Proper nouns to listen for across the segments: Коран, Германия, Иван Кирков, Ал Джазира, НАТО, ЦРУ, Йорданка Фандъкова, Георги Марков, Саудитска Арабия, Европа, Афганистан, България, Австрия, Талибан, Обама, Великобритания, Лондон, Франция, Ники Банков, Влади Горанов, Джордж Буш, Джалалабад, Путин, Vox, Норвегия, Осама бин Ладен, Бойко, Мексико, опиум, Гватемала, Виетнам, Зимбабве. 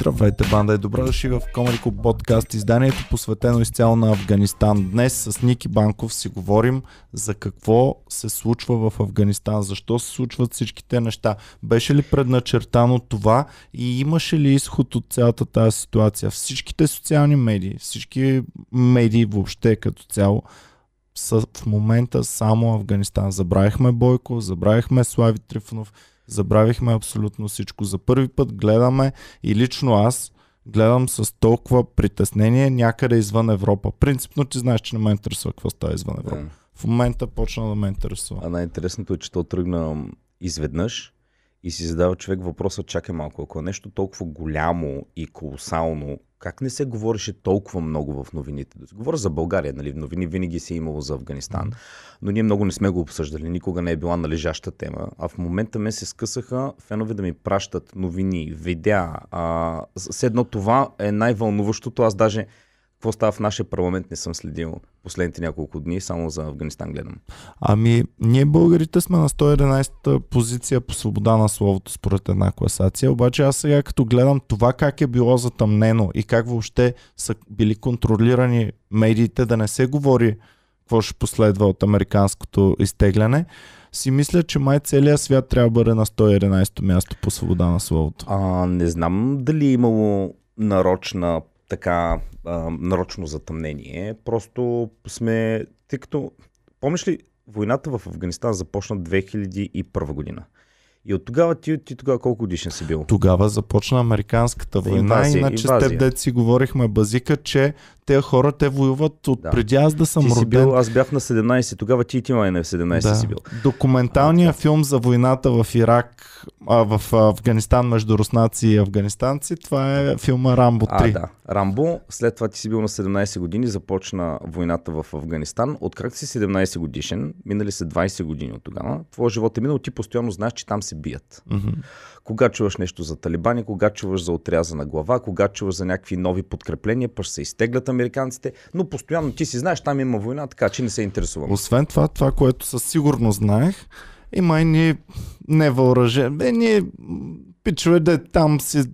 Здравейте, банда, и добре дошли в Комерико подкаст, изданието посветено изцяло на Афганистан. Днес с Ники Банков си говорим за какво се случва в Афганистан, защо се случват всичките неща. Беше ли предначертано това и имаше ли изход от цялата тази ситуация? Всичките социални медии, всички медии въобще като цяло са в момента само Афганистан. Забравихме Бойко, забравихме Слави Трифонов, забравихме абсолютно всичко. За първи път гледаме, и лично аз гледам с толкова притеснение някъде извън Европа. Принципно ти знаеш, че не ме интересува какво става извън Европа. Да. В момента почна да ме интересува. А най-интересното е, че то тръгна изведнъж и си задава човек въпроса: чакай малко, ако е нещо толкова голямо и колосално, как не се говореше толкова много в новините? Говоря за България, нали? В новини винаги се е имало за Афганистан, но ние много не сме го обсъждали, никога не е била належаща тема. А в момента ме се скъсаха фенове да ми пращат новини, видеа. Все едно това е най-вълнуващото. Аз даже какво става в нашия парламент не съм следил последните няколко дни, само за Афганистан гледам. Ами, ние българите сме на 111-та позиция по свобода на словото според една класация, обаче аз сега като гледам това как е било затъмнено и как въобще са били контролирани медиите да не се говори какво ще последва от американското изтегляне, си мисля, че май целият свят трябва да бъде на 111-то място по свобода на словото. Не знам дали е имало нарочно затъмнение. Просто сме... Тъй като... Помниш ли, войната в Афганистан започна 2001 година. И от тогава ти тогава колко годишен си бил? Тогава започна американската война. Иначе с теб дет си говорихме базика, че те хора те воюват от преди аз да съм роден. Аз бях на 17, тогава ти май на 17 си бил. Документалният филм за войната в Ирак, в Афганистан между руснаци и афганистанци, това е филма Рамбо 3. Рамбо, след това ти си бил на 17 години, започна войната в Афганистан. Откак си 17 годишен, минали се 20 години от тогава, твоя живот е минал, ти постоянно знаеш, че там се бият. Mm-hmm. Кога чуваш нещо за талибани, кога чуваш за отрязана глава, кога чуваш за някакви нови подкрепления, пък се изтеглят американците, но постоянно ти си знаеш, там има война, така че не се интересувам. Освен това, което със сигурност знаех, има и ние пичове, де там си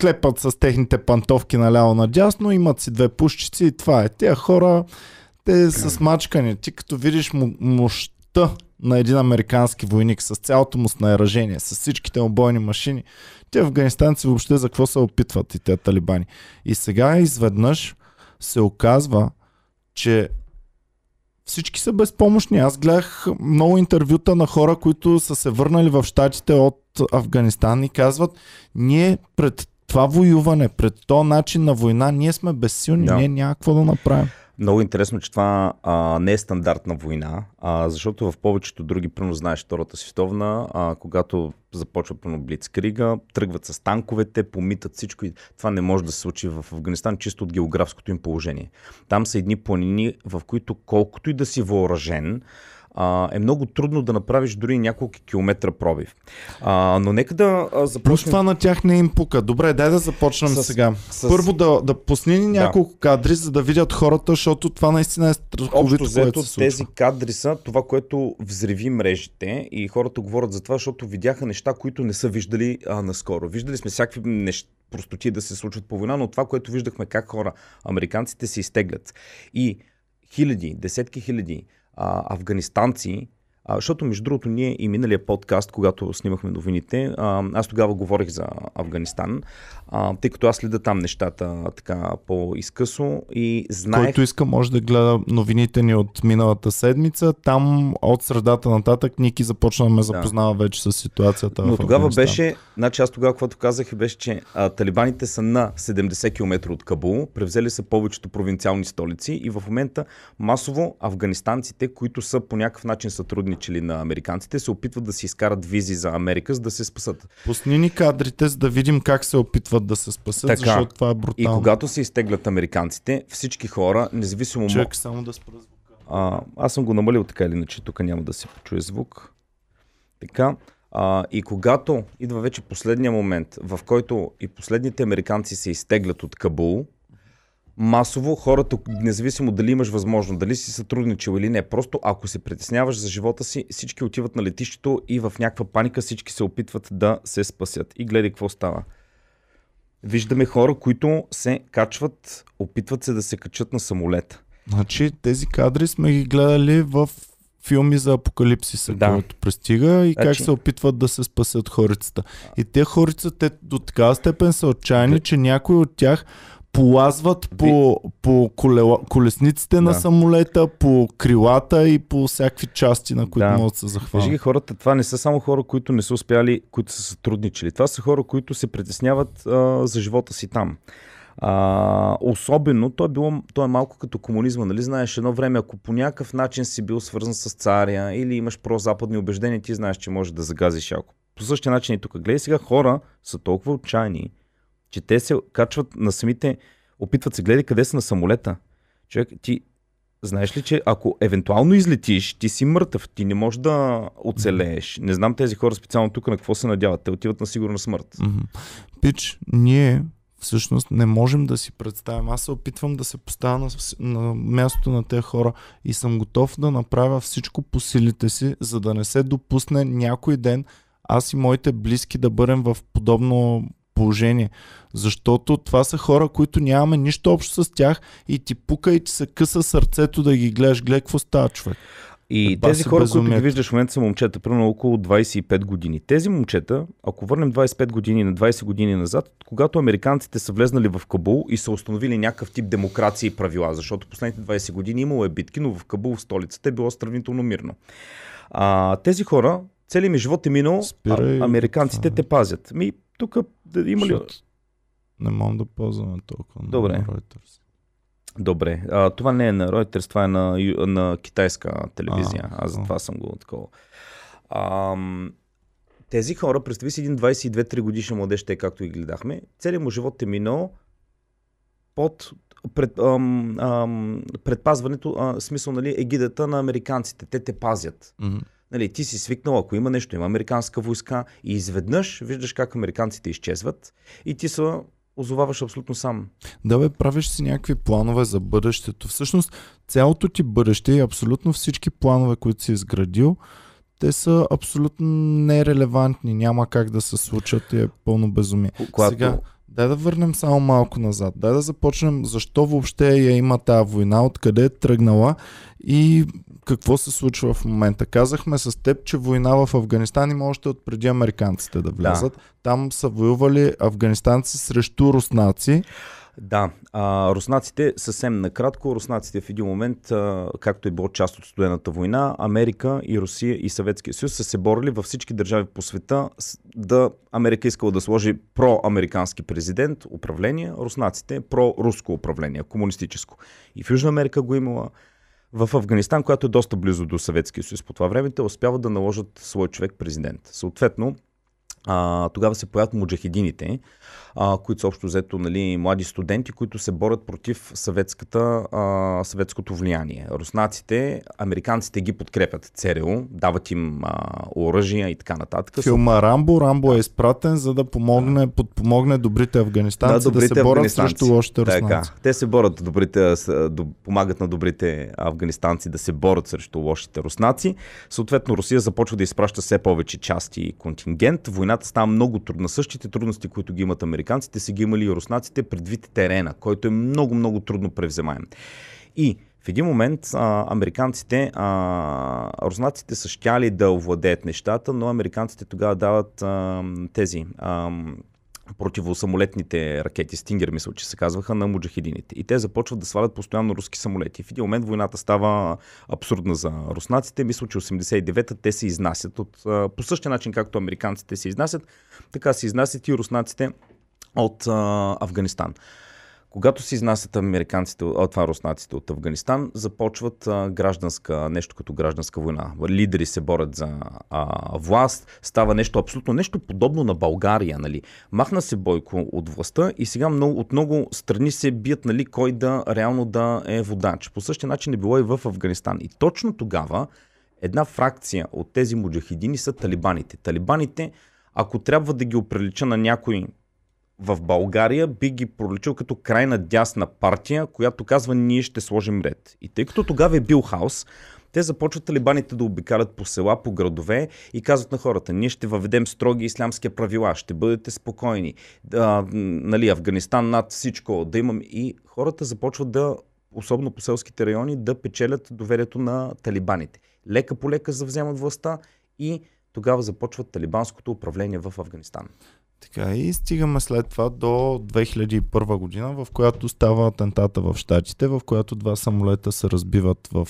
клепат с техните пантовки наляво надясно, имат си две пушчици и това е. Тия хора, те са смачкани. Ти като видиш мощта на един американски войник с цялото му снаряжение, с всичките му бойни машини, те афганистанци въобще за какво се опитват и те талибани. И сега изведнъж се оказва, че всички са безпомощни. Аз гледах много интервюта на хора, които са се върнали в щатите от Афганистан и казват: ние пред това воюване, пред този начин на война, ние сме безсилни, ние няма какво да направим. Много интересно, че това не е стандартна война, защото в повечето други, примерно знаеш, Втората световна, когато започва блицкрига, тръгват с танковете, помитат всичко и това не може да се случи в Афганистан чисто от географското им положение. Там са едни планини, в които колкото и да си въоръжен, е много трудно да направиш дори няколко километра пробив. Но нека да започнем... Просто това на тях не им пука. Добре, дай да започнем сега. Първо да пусни няколко кадри, за да видят хората, защото това наистина е страховито, което се случва. Тези кадри са това, което взриви мрежите и хората говорят за това, защото видяха неща, които не са виждали наскоро. Виждали сме всякакви неща, простоти да се случват по война, но това, което виждахме как хора, американците се изтеглят. И хиляди, десетки хиляди афганистанци, защото между другото ние и миналия подкаст, когато снимахме новините, аз тогава говорих за Афганистан, тъй като аз следя там нещата така по-изкъсо и знаех... Който иска може да гледа новините ни от миналата седмица, там от средата нататък Ники започна да ме запознава вече с ситуацията в Афганистан. Но тогава беше, аз тогава когато казах беше, че талибаните са на 70 км от Кабул, превзели са повечето провинциални столици и в момента масово афганистанците, които са по някакъв начин сътрудници на американците, се опитват да си изкарат визи за Америка, за да се спасат. Пусни ни кадрите, за да видим как се опитват да се спасат, така, защото това е брутално. И когато се изтеглят американците, всички хора, независимо... Чак, само да спра звука. Аз съм го намалил така или иначе, тук няма да се почуе звук. Така. И когато идва вече последния момент, в който и последните американци се изтеглят от Кабул, масово хората, независимо дали имаш възможност, дали си сътрудничал или не, просто ако се притесняваш за живота си, всички отиват на летището и в някаква паника всички се опитват да се спасят. И гледай какво става. виждаме хора, които се качват, опитват се да се качат на самолета. Значи тези кадри сме ги гледали в филми за апокалипсиса, да, който пристига и как се опитват да се спасят хорицата. И те хорицата до такава степен са отчаяни, че някои от тях полазват по колесниците на самолета, по крилата и по всякакви части, на които могат да се захванат. Кажи, хората, това не са само хора, които не са успяли, които са сътрудничали. Това са хора, които се притесняват за живота си там. Особено, то е малко като комунизма, нали? Знаеш, едно време, ако по някакъв начин си бил свързан с царя или имаш прозападни убеждения, ти знаеш, че можеш да загазиш яко. По същия начин и тук. Гледай сега, хора са толкова отчаяни, че те се качват на самите, опитват се, гледай къде са на самолета. Човек, ти знаеш ли, че ако евентуално излетиш, ти си мъртъв, ти не можеш да оцелееш. Не знам тези хора специално тук на какво се надяват. Те отиват на сигурна смърт. Пич, ние всъщност не можем да си представим. Аз се опитвам да се поставя на мястото на тези хора и съм готов да направя всичко по силите си, за да не се допусне някой ден аз и моите близки да бъдем в подобно положение. Защото това са хора, които нямаме нищо общо с тях и ти пука и ти се къса сърцето да ги гледаш. Гледай какво става, човек. И тези хора, които ги виждаш в момента, са момчета, примерно около 25 години. Тези момчета, ако върнем 25 години на 20 години назад, когато американците са влезнали в Кабул и са установили някакъв тип демокрация и правила, защото последните 20 години имало е битки, но в Кабул, в столицата, е било сравнително мирно. Тези хора, целият ми живот е минал, американците те пазят. Ми, тук има ли... Не мога да ползваме толкова. Добре. Добре, това не е на Reuters, това е на китайска телевизия. Аз за това съм го такова. Тези хора, представи си един 22-3 годишен младеж, те както ги гледахме, целият му живот е минал предпазването, смисъл, нали, егидата на американците. Те пазят. Нали, ти си свикнал, ако има нещо, има американска войска и изведнъж виждаш как американците изчезват и ти са озоваваш абсолютно сам. Да бе, правиш си някакви планове за бъдещето. Всъщност, цялото ти бъдеще и абсолютно всички планове, които си изградил, те са абсолютно нерелевантни. Няма как да се случат и е пълно безумие. Сега, дай да върнем само малко назад. Дай да започнем защо въобще я има тая война, откъде е тръгнала и какво се случва в момента. Казахме с теб, че война в Афганистан има още от преди американците да влязат. Да. Там са воювали афганистанци срещу руснаци. Да, руснаците, съвсем накратко, руснаците в един момент, както е било част от студената война, Америка и Русия и Съветския съюз са се борили във всички държави по света. Америка искала да сложи проамерикански президент, управление, руснаците проруско управление, комунистическо. И в Южна Америка го имала. В Афганистан, която е доста близо до Съветския съюз по това време, те успяват да наложат свой човек президент. Съответно, тогава се появят муджахидините, които са общо взето, нали, млади студенти, които се борят против съветското влияние. Руснаците, американците ги подкрепят, ЦРУ, дават им оръжия и така нататък. Филма Рамбо е изпратен, за да подпомогне добрите афганистанци да се борят срещу лошите руснаци. Така, те се борят, помагат на добрите афганистанци да се борят срещу лошите руснаци. Съответно, Русия започва да изпраща все повече части и контингент. Войната става много трудна. Същите трудности, които ги имат американците, са ги имали и руснаците предвид терена, който е много трудно превземаем. И в един момент руснаците са щяли да овладеят нещата, но американците тогава дават противосамолетните ракети, Стингер, мисля, че се казваха, на муджахидините. И те започват да свалят постоянно руски самолети. В един момент войната става абсурдна за руснаците. Мисля, че 89-та те се изнасят. По същия начин, както американците се изнасят, така се изнасят и руснаците от Афганистан. Когато се изнасят руснаците от Афганистан, започват нещо като гражданска война. Лидери се борят за власт, става нещо подобно на България. Нали? Махна се Бойко от властта и сега от много страни се бият, нали, кой реално да е водач. По същия начин е било и в Афганистан. И точно тогава една фракция от тези муджахидини са талибаните. Талибаните, ако трябва да ги оприлича на някой в България, би ги проличил като крайна дясна партия, която казва: ние ще сложим ред. И тъй като тогава е бил хаос, Те започват талибаните да обикалят по села, по градове и казват на хората: ние ще въведем строги ислямски правила, ще бъдете спокойни, Афганистан над всичко, да имам. И хората започват да, особено по селските райони, да печелят доверието на талибаните. Лека по лека завземат властта и тогава започва талибанското управление в Афганистан. Така, и стигаме след това до 2001 година, в която става атентата в Щатите, в която два самолета се разбиват в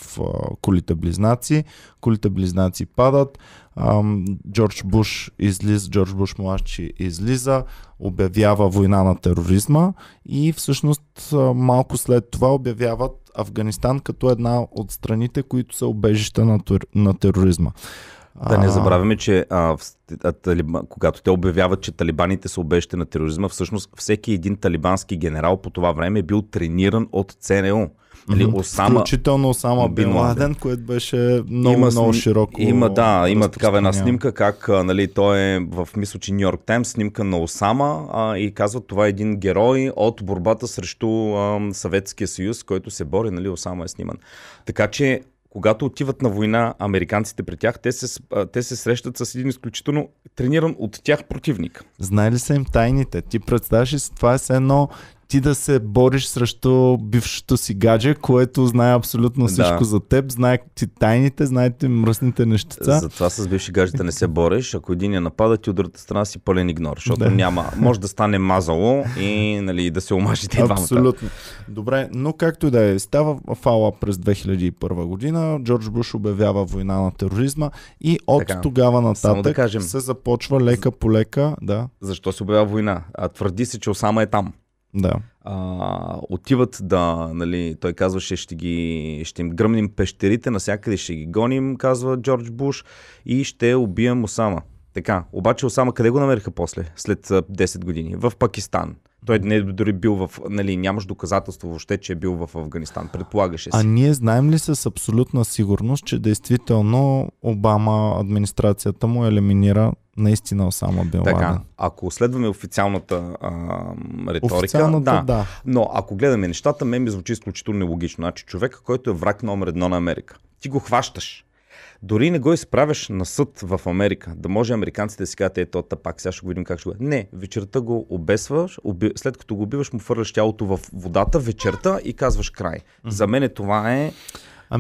колите-близнаци. Колите-близнаци падат. Джордж Буш младши излиза, обявява война на тероризма и всъщност малко след това обявяват Афганистан като една от страните, които са убежища на тероризма. Да не забравяме, че когато те обявяват, че талибаните са убежище на тероризма, всъщност всеки един талибански генерал по това време е бил трениран от ЦРУ. Включително Осама бин Ладен, което беше много широко. Има такава една снимка, как той е в, мисля, че Нью Йорк Таймс, снимка на Осама и казва: това е един герой от борбата срещу Съветския съюз, който се бори, Осама е сниман. Така че когато отиват на война американците при тях, те се срещат с един изключително трениран от тях противник. Знае ли са им тайните? Ти представяш ли си, това е едно ти да се бориш срещу бившото си гадже, което знае абсолютно всичко за теб, знае ти тайните, знаете мръсните нещица. Затова с бивши гаджета не се бориш. Ако един я напада, ти от другата страна си пълен игнор, защото може да стане мазало и да се омажите двамата. Абсолютно. Добре, но както и да е, става фала през 2001 година, Джордж Буш обявява война на тероризма и тогава нататък се започва лека по лека. Да. Защо се обявява война? Твърди се, че Осама е там. Да. Отиват той казваше, ще им гръмнем пещерите, насякъде ще ги гоним, казва Джордж Буш, и ще убием Осама. Така, обаче Осама къде го намериха после, след 10 години? В Пакистан. Той не е дори бил нямаш доказателство въобще, че е бил в Афганистан. Предполагаше се. А ние знаем ли с абсолютна сигурност, че действително Обама, администрацията му елиминира наистина Осама бин Ладен? Така, ако следваме официалната риторика, да. Но ако гледаме нещата, ми звучи изключително нелогично. Значи човека, който е враг номер едно на Америка, ти го хващаш. Дори не го изправяш на съд в Америка, да може американците да си казват: ето пак, сега ще го видим как ще го... Не, вечерта го обесваш, след като го убиваш, му фърляш тялото в водата вечерта и казваш край. За мен това е...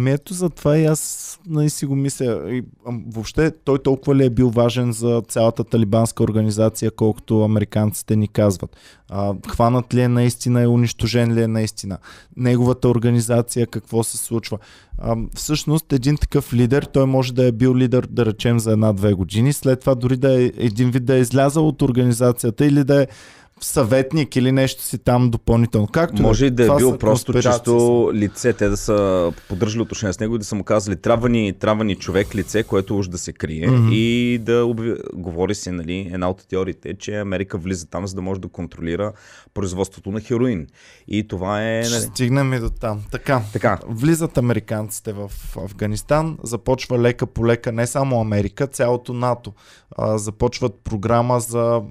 Ето затова и аз си го мисля. Въобще той толкова ли е бил важен за цялата талибанска организация, колкото американците ни казват? Хванат ли е наистина и унищожен ли е наистина? Неговата организация, какво се случва? Всъщност един такъв лидер, той може да е бил лидер, да речем, за 1-2 години, след това дори да е един вид да е излязъл от организацията или да е съветник или нещо си там допълнително. Както може и да е бил просто чисто лице, те да са поддържали отношение с него и да са му казали: трябва ни човек лице, което уж да се крие и да говори си, една от теориите е, че Америка влиза там, за да може да контролира производството на хероин. И това е... Ще стигнем и до там. Така, влизат американците в Афганистан, започва лека по лека не само Америка, цялото НАТО. Започват програма за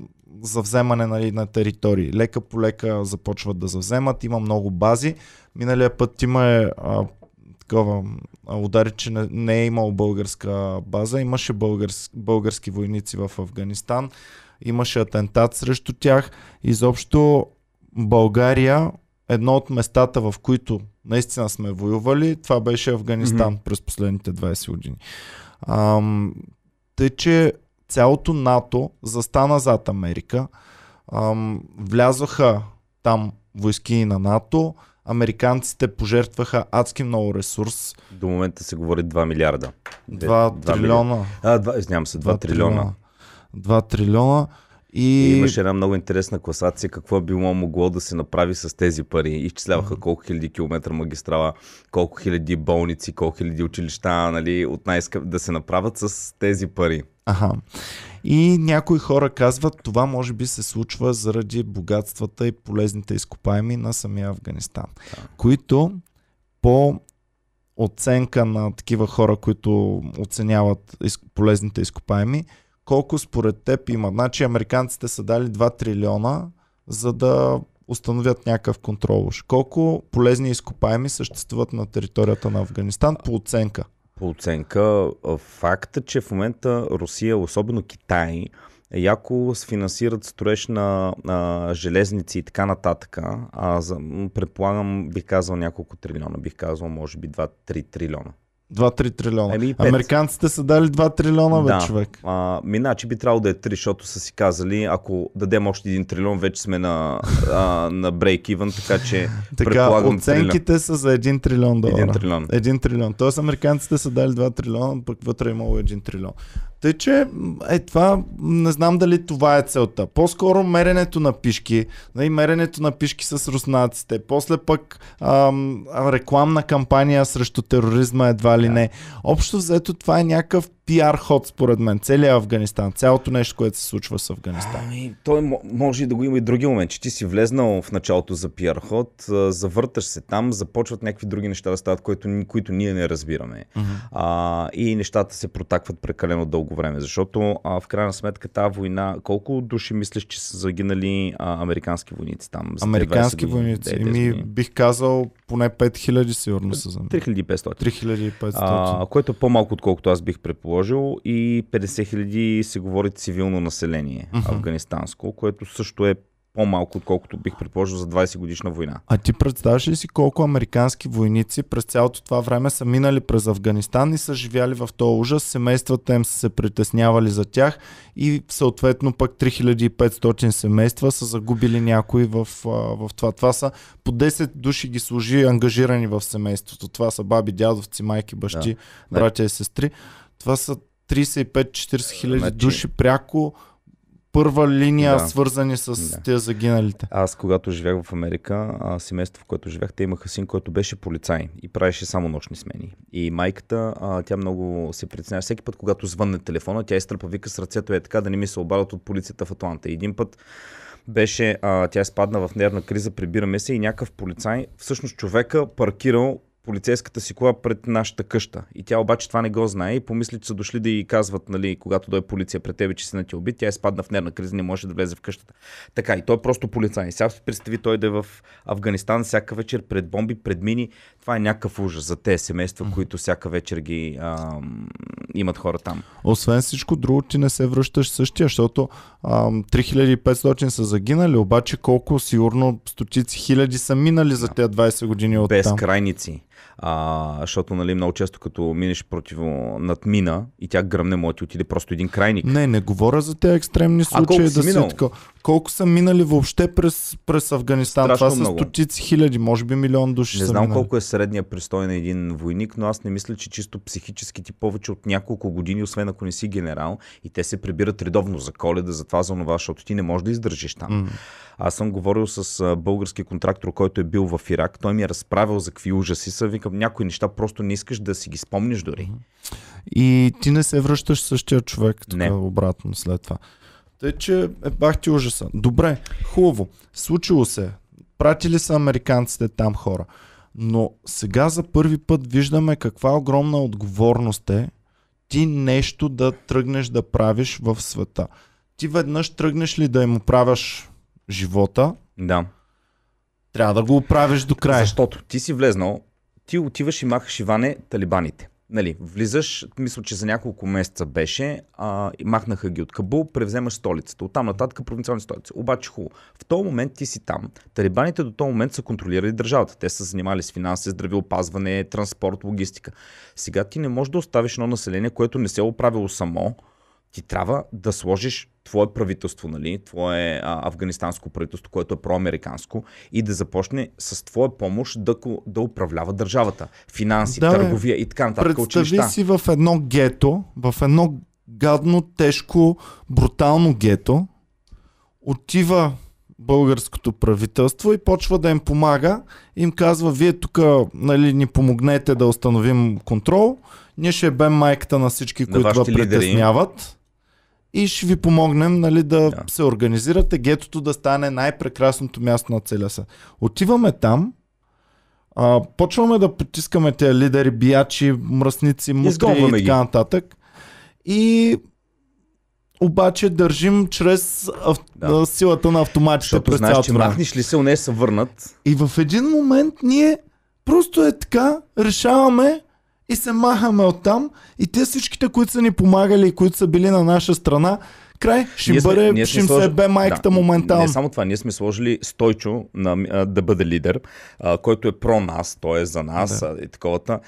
вземане на територии. Лека по лека започват да завземат. Има много бази. Миналия път удари, че не е имал българска база. Имаше български войници в Афганистан. Имаше атентат срещу тях. Изобщо България, едно от местата, в които наистина сме воювали, това беше Афганистан през последните 20 години. Тъй, че цялото НАТО застана зад Америка, влязоха там войски на НАТО, американците пожертваха адски много ресурс. До момента се говори 2 милиарда. 2 трилиона. 2 трилиона. И имаше една много интересна класация, какво е било могло да се направи с тези пари. Изчисляваха колко хиляди километра магистрала, колко хиляди болници, колко хиляди училища, от най-скъп да се направят с тези пари. И някои хора казват, това може би се случва заради богатствата и полезните изкопаеми на самия Афганистан, които по оценка на такива хора, които оценяват полезните изкопаеми, колко според теб има? Значи американците са дали 2 трилиона, за да установят някакъв контрол. Колко полезни изкопаеми съществуват на територията на Афганистан по оценка? по оценка. Факта, че в момента Русия, особено Китай, яко финансират строеж на железници и така нататък. Предполагам, бих казал няколко трилиона. Бих казал, може би 2-3 трилиона. 2-3 трилиона. Американците са дали 2 трилиона вече, да, човек. Иначе би трябвало да е 3, защото са си казали, ако дадем още 1 трилион, вече сме на, на break-even, така че предполагам оценките трилион. Са за 1 трилион долара. 1 трилион. Тоест американците са дали 2 трилиона, пък вътре имало 1 трилион. Тъй, че е това, не знам дали това е целта. По-скоро меренето на пишки, меренето на пишки с руснаците, после пък рекламна кампания срещу тероризма едва ли не. Общо взето това е някакъв PR ход според мен, целият Афганистан, цялото нещо, което се случва с Афганистан. Той може да го има и други моменти, че ти си влезнал в началото за PR ход, завърташ се там, започват някакви други неща да стават, които ние не разбираме. И нещата се протакват прекалено дълго време, защото в крайна сметка тази война, колко души мислиш, че са загинали американски войници там? Американски войници? Бих казал поне 5000 сигурно са загинали. 3500. Което е по-малко, отколкото аз бих предположил. И 50 хиляди се говори цивилно население, афганистанско, което също е по-малко, отколкото бих предположил за 20 годишна война. А ти представяш ли си колко американски войници през цялото това време са минали през Афганистан и са живяли в този ужас, семействата им са се притеснявали за тях и съответно пък 3500 семейства са загубили някои в това. Това са по 10 души ги служи ангажирани в семейството. Това са баби, дядовци, майки, бащи, братя и сестри. Това са 35-40 хиляди души пряко първа линия, свързани с тези загиналите. Аз когато живях в Америка, семейството, в което живях, те имаха син, който беше полицай и правеше само нощни смени. И майката, тя много се притеснява. Всеки път, когато звънне телефона, тя изтръпва, вика с ръцето, е така да не ми се обадят от полицията в Атланта. И един път беше, тя изпадна в нервна криза, прибираме се и някакъв полицай, всъщност човека паркирал полицейската си кола пред нашата къща. И тя обаче това не го знае и помисли, че са дошли да й казват, нали, когато дойде полиция пред тебе, че синът ти е убит, тя изпадна в нервна криза, не може да влезе в къщата. Така, и той е просто полицай. Сега представи той да е в Афганистан всяка вечер пред бомби, пред мини. Това е някакъв ужас за тези семейства, които всяка вечер ги имат хора там. Освен всичко друго, ти не се връщаш същия, защото 3500 са загинали, обаче колко сигурно стотици хиляди са минали за тези 20 години от без там. Крайници. Защото нали, много често като минеш надмина и тя гръмне, може ти отиде просто един крайник. Не говоря за тези екстремни случаи. Колко са минали въобще през Афганистан? Страшно това много. Са стотици хиляди, може би милион души не са знам минали. Колко е средния престой на един войник, но аз не мисля, че чисто психически ти повече от няколко години, освен ако не си генерал, и те се прибират редовно за Коледа, за това, за онова, защото ти не можеш да издържиш там. Аз съм говорил с български контрактор, който е бил в Ирак. Той ми е разправил за какви ужаси са. Викам, някои неща просто не искаш да си ги спомниш дори. И ти не се връщаш същия човек тук обратно след това. Тъй, че бах ти ужаса. Добре, хубаво. Случило се. Пратили са американците там хора. Но сега за първи път виждаме каква огромна отговорност е ти нещо да тръгнеш да правиш в света. Ти веднъж тръгнеш ли да им оправяш живота, трябва да го оправиш до края. Защото ти си влезнал, ти отиваш и махаш, Иване, талибаните. Нали, влизаш, мисля, че за няколко месеца беше, махнаха ги от Кабул, превземаш столицата, оттам нататък провинциални столици. Обаче хубаво, в този момент ти си там. Талибаните до този момент са контролирали държавата. Те са занимали с финанси, здравеопазване, транспорт, логистика. Сега ти не можеш да оставиш едно население, което не се е оправило само. Ти трябва да сложиш твое правителство, нали, твое афганистанско правителство, което е проамериканско, и да започне с твоя помощ да управлява държавата. Финанси, търговия и така нататък. Представи си в едно гето, в едно гадно, тежко, брутално гето, отива българското правителство и почва да им помага. Им казва, вие тук, нали, ни помогнете да установим контрол, ние ще бем майката на всички, които ва притесняват. И ще ви помогнем, нали, да се организирате, гетото да стане най-прекрасното място на целия свят. Отиваме там, почваме да потискаме тези лидери, биячи, мръсници, мутри и така нататък. И обаче държим чрез силата на автоматите през цялото време. Защото знаеш, че махнеш ли се, у нея се върнат. И в един момент ние просто е така решаваме и се махаме оттам и те всичките, които са ни помагали и които са били на наша страна, край, ще бъде, ще им се бе майката моментално. Не само това, ние сме сложили Стойчо да бъде лидер, който е про нас, той е за нас и таковата.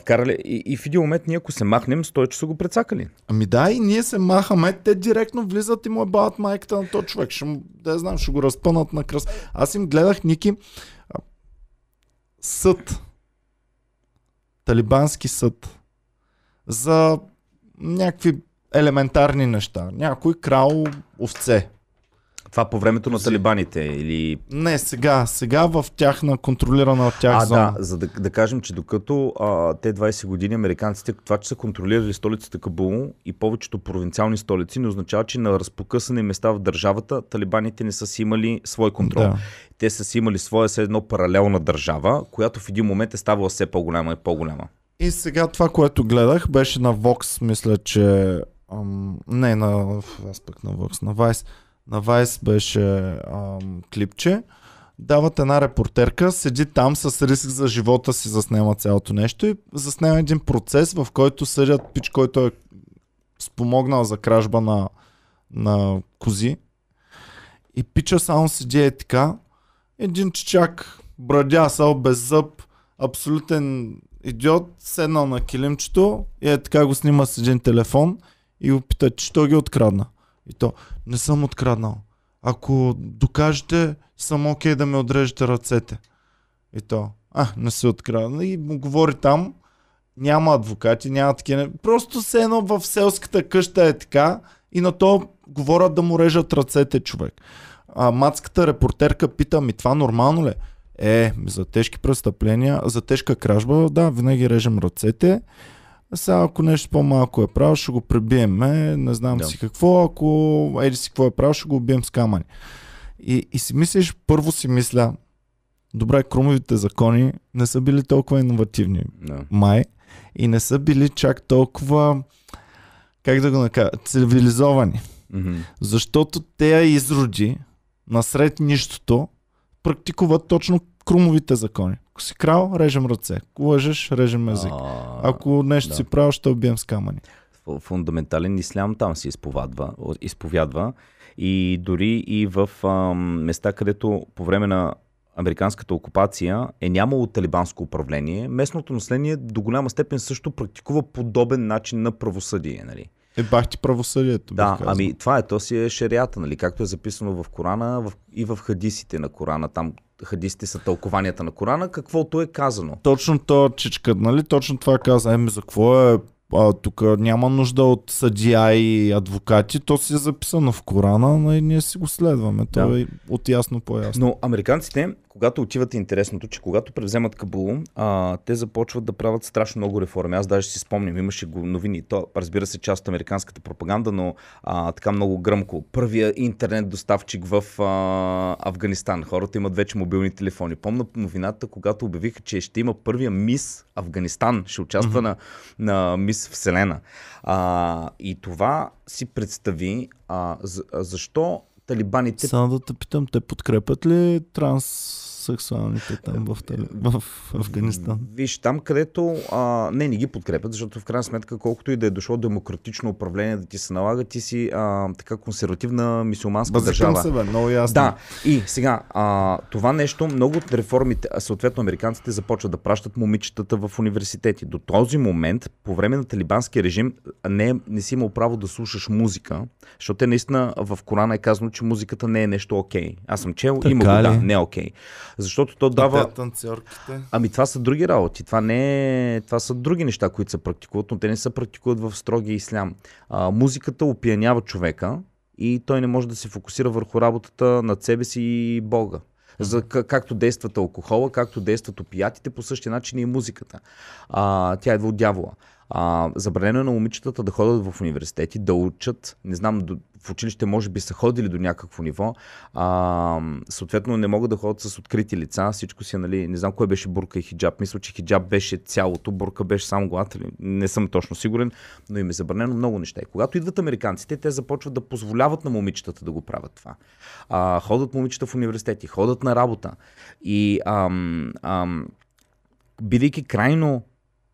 Вкарали. И в един момент ние ако се махнем, Стойчо са го прецакали. Ами да, и ние се махаме, те директно влизат и му ебават майката на този човек. Да, знам, ще го разпънат на кръст. Аз им гледах, Ники, съд. Талибански съд. За някакви елементарни неща. Някой крал овце. Това по времето на талибаните или... Не, сега в тях на контролирана от тях зона. Да, за да кажем, че докато те 20 години американците, това, че са контролирали столицата Кабул и повечето провинциални столици, не означава, че на разпокъсани места в държавата талибаните не са си имали свой контрол. Да. Те са си имали своя едно паралелна държава, която в един момент е ставала все по-голяма и по-голяма. И сега това, което гледах, беше на Vox, мисля, че... не, на... Аз пък на Vox, на Vice. На Vice беше клипче. Дават една репортерка, седи там с риск за живота си, заснема цялото нещо и заснема един процес, в който съдят пич, който е спомогнал за кражба на кози. И пича само седи е така. Един чичак, брадясал, без зъб, абсолютен идиот, седнал на килимчето и е така го снима с един телефон и опита, че той ги открадна. И то, не съм откраднал. Ако докажете, съм окей да ме отрежете ръцете. И то, не се открадна. И му говори там, няма адвокати, няма такива. Просто се едно в селската къща е така и на то говорят да му режат ръцете, човек. Мацката репортерка пита, ми това нормално ли? За тежки престъпления, за тежка кражба, да, винаги режем ръцете. Сега ако нещо по-малко е правил, ще го пребием. Не знам си какво, ако еди си какво е правил, ще го убием с камъни. И си мислиш, първо си мисля, добре, крумовите закони не са били толкова иновативни. Май. И не са били чак толкова, как да го накажа, цивилизовани. Mm-hmm. Защото тея изроди насред нищото практикуват точно крумовите закони. Ако си крал, режем ръце. Ако лъжеш, режем език. Ако нещо си правил, ще убием с камъни. Фундаментален ислям там се изповядва. И дори и в места, където по време на американската окупация е нямало талибанско управление, местното население до голяма степен също практикува подобен начин на правосъдие. Нали? Бах ти правосъдието. Да, ами това е, то си е шерията, нали? Както е записано в Корана и в хадисите на Корана. Там хадисите са тълкованията на Корана, каквото е казано. Точно то, чичка, нали? Точно това каза. За какво е? Тук няма нужда от съдия и адвокати, то си е записано в Корана, но и ние си го следваме. То е от ясно по-ясно. Но американците, когато отиват, интересното, че когато превземат Кабул, те започват да правят страшно много реформи. Аз даже си спомням, имаше го новини. То, разбира се, част от американската пропаганда, но така много гръмко. Първия интернет доставчик в Афганистан. Хората имат вече мобилни телефони. Помня новината, когато обявиха, че ще има първия мис Афганистан, ще участва на мис Вселена. И това си представи защо талибаните... Само да те питам, те подкрепят ли транссексуалните там в Афганистан? Виж, там където не ги подкрепят, защото в крайна сметка колкото и да е дошло демократично управление да ти се налага, ти си така консервативна мюсюлманска държава. Базикам се, бе, много ясно. Да, и сега това нещо, много от реформите, съответно американците започват да пращат момичетата в университети. До този момент, по време на талибанския режим, не си имал право да слушаш музика, защото те наистина в Корана е казано, че музиката не е нещо окей. Аз съм чел, така има го, да, не е окей. Защото то дава... Танцорките. Ами това са други работи, това са други неща, които се практикуват, но те не се практикуват в строгия ислям. Музиката опиянява човека и той не може да се фокусира върху работата над себе си и Бога. Както действат алкохола, както действат опиятите, по същия начин и музиката. Тя идва от дявола. Забранено е на момичетата да ходят в университети, да учат, не знам, в училище може би са ходили до някакво ниво, съответно не могат да ходят с открити лица, всичко си, нали, не знам кое беше бурка и хиджаб, мисля, че хиджаб беше цялото, бурка беше само главата, не съм точно сигурен, но им е забранено много неща. И когато идват американците, те започват да позволяват на момичетата да го правят това. Ходят момичета в университети, ходят на работа и бидейки крайно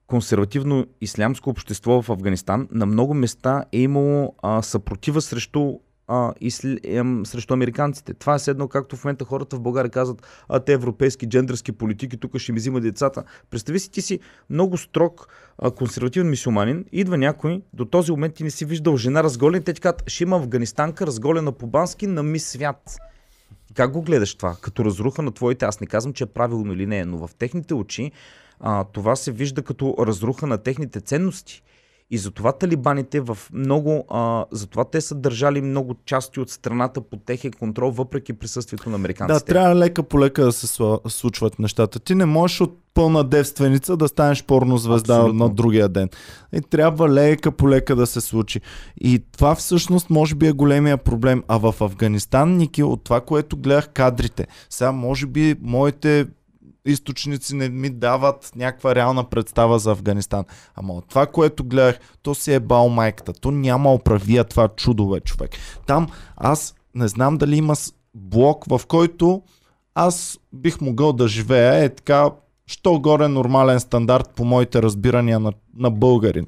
консервативно ислямско общество в Афганистан на много места е имало съпротива срещу американците. Това е едно, както в момента хората в България казват, а те европейски джендърски политики, тук ще ми взима децата. Представи си, ти си много строг консервативен мюсюлманин, идва някой, до този момент ти не си виждал жена разголена, те ти казват, ще има афганистанка разголена по бански на мис свят. Как го гледаш това? Като разруха на твоите, аз не казвам, че е правилно или не, но в техните очи това се вижда като разруха на техните ценности. И затова талибаните в много. Затова те са държали много части от страната под техен контрол, въпреки присъствието на американците. Да, трябва лека по лека да се случват нещата. Ти не можеш от пълна девственица да станеш порнозвезда на другия ден. И трябва лека по лека да се случи. И това всъщност може би е големия проблем. А в Афганистан, Ники, от това, което гледах кадрите, сега може би моите източници не ми дават някаква реална представа за Афганистан. Ама от това, което гледах, то си е бал майката. То няма оправия това чудове, човек. Там аз не знам дали има блок, в който аз бих могъл да живея така, що горе нормален стандарт по моите разбирания на българин.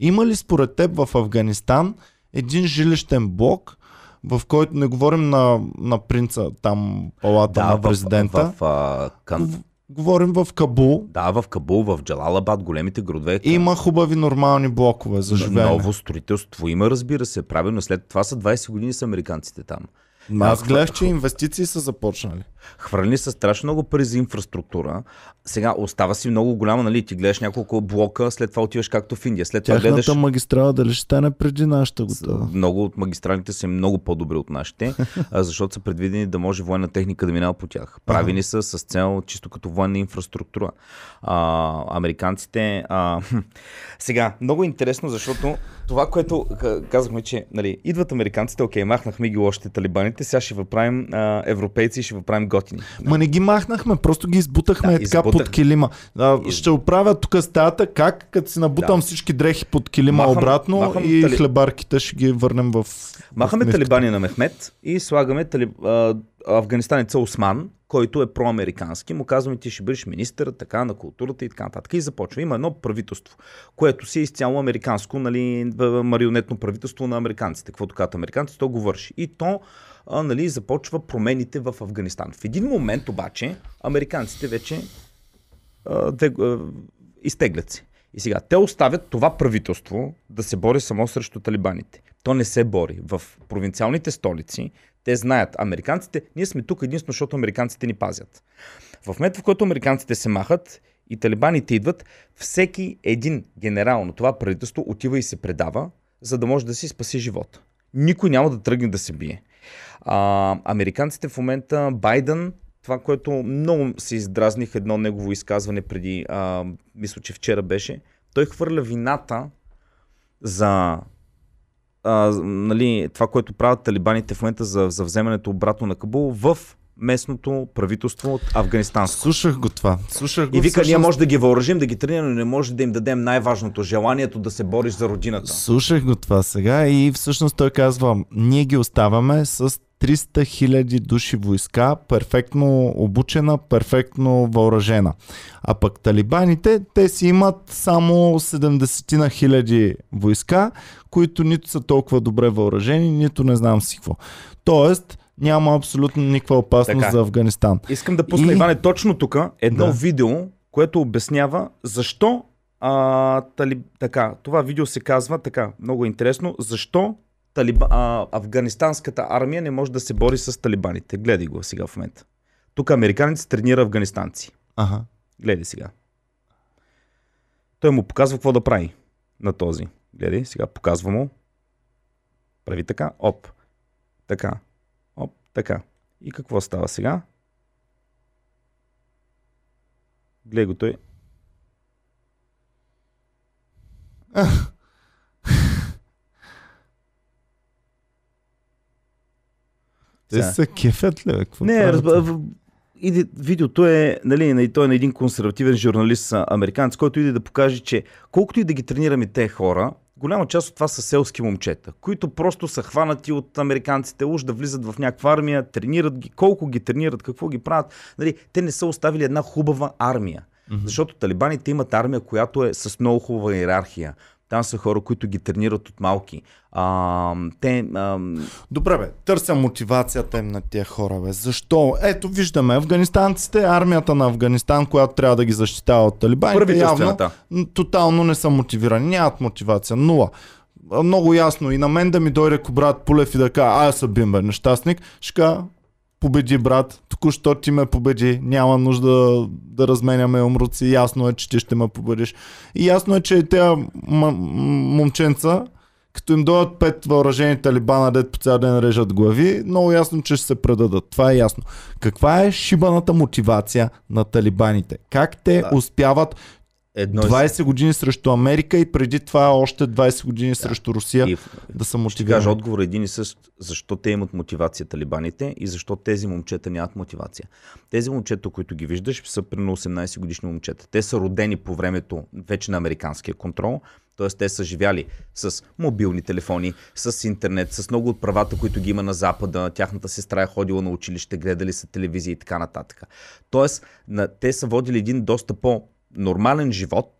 Има ли според теб в Афганистан един жилищен блок, в който не говорим на принца, там палата на президента. Говорим в Кабул. Да, в Кабул, в Джалалабад, големите градове. Има хубави нормални блокове за живеене. Ново строителство има, разбира се, правилно. След това са 20 години с американците там. Аз гледах, че инвестиции са започнали. Хвърли са страшно много пари за инфраструктура. Сега остава си много голяма, нали? Ти гледаш няколко блока, след това отиваш както в Индия. След това гледаш... Тяхната магистрала дали ще стане преди нашата готова? Много от магистралите са много по-добри от нашите, защото са предвидени да може военна техника да минава по тях. Правени са с цел чисто като военна инфраструктура. Американците... Сега, много интересно, защото това, което казахме, че нали, идват американците, окей, махнахме ги още талибаните, сега ще въправим европейци и ще въправим готини. Ма не ги махнахме, просто ги избутахме под килима. Ще оправя тук стаята, като си набутам всички дрехи под килима обратно, хлебарките ще ги върнем в... Махаме талибани на Мехмет и слагаме афганистанеца Осман, който е проамерикански. Му казваме, ти ще бъдеш министър така, на културата и така нататък. И започва. Има едно правителство, което си е изцяло американско, нали, марионетно правителство на американците. Каквото казват американците, то го върши. И то нали, започва промените в Афганистан. В един момент обаче американците вече изтеглят се. И сега те оставят това правителство да се бори само срещу талибаните. То не се бори. В провинциалните столици те знаят, американците, ние сме тук единствено, защото американците ни пазят. В момента, в който американците се махат и талибаните идват, всеки един генерал на това правителство отива и се предава, за да може да си спаси живота. Никой няма да тръгне да се бие. Американците в момента, Байден, това, което много се издразних едно негово изказване преди, мисля, че вчера беше, той хвърля вината за... нали, това, което правят талибаните в момента за вземането обратно на Кабул в местното правителство от Афганистанско. Слушах го това. И вика, ние може да ги въоръжим, да ги тренираме, но не може да им дадем най-важното, желанието да се бориш за родината. Слушах го това сега и всъщност той казва, ние ги оставаме с 300 хиляди души войска, перфектно обучена, перфектно въоръжена. А пък талибаните, те си имат само 70 на хиляди войска, които нито са толкова добре въоръжени, нито не знам си какво. Тоест, няма абсолютно никаква опасност за Афганистан. Искам да пусна, Иване, точно тук едно видео, което обяснява защо това видео се казва така, много интересно, защо афганистанската армия не може да се бори с талибаните. Гледай го сега в момента. Тук американец тренира афганистанци. Ага. Гледай сега. Той му показва какво да прави на този. Гледай, сега показва му. Прави така, оп. Така, оп, така. И какво става сега? Гледай го той. Те са кефят ли? Не, видеото е, нали, той е на един консервативен журналист американец, който иде да покаже, че колкото и да ги тренираме те хора, голяма част от това са селски момчета, които просто са хванати от американците, уж да влизат в някаква армия, тренират ги, колко ги тренират, какво ги правят. Нали, те не са оставили една хубава армия. Защото талибаните имат армия, която е с много хубава иерархия. Там са хора, които ги тренират от малки. Добре бе, търся мотивацията им на тия хора бе. Защо? Ето виждаме афганистанците, армията на Афганистан, която трябва да ги защитава от талибаните, явно тотално не са мотивирани, нямат мотивация, нула. Много ясно, и на мен да ми дойде брат Пулев и да кажа, аз съм бим бе, нещастник, ще кажа, победи брат, току-що ти ме победи, няма нужда да разменяме умруци, ясно е, че ти ще ме победиш. И ясно е, че и тези момченца, като им дойдат 5 въоръжени талибана, дет по цял ден режат глави, много ясно, че ще се предадат. Това е ясно. Каква е шибаната мотивация на талибаните? Как те успяват 20 години срещу Америка и преди това още 20 години срещу Русия да са мотивирани? Ще кажа отговор един и същ, защо те имат мотивация талибаните и защо тези момчета нямат мотивация. Тези момчета, които ги виждаш, са примерно 18 годишни момчета. Те са родени по времето вече на американския контрол. Т.е. те са живяли с мобилни телефони, с интернет, с много от правата, които ги има на Запада, тяхната сестра е ходила на училище, гледали са телевизия и така нататък. Тоест, те са водили един доста по-нормален живот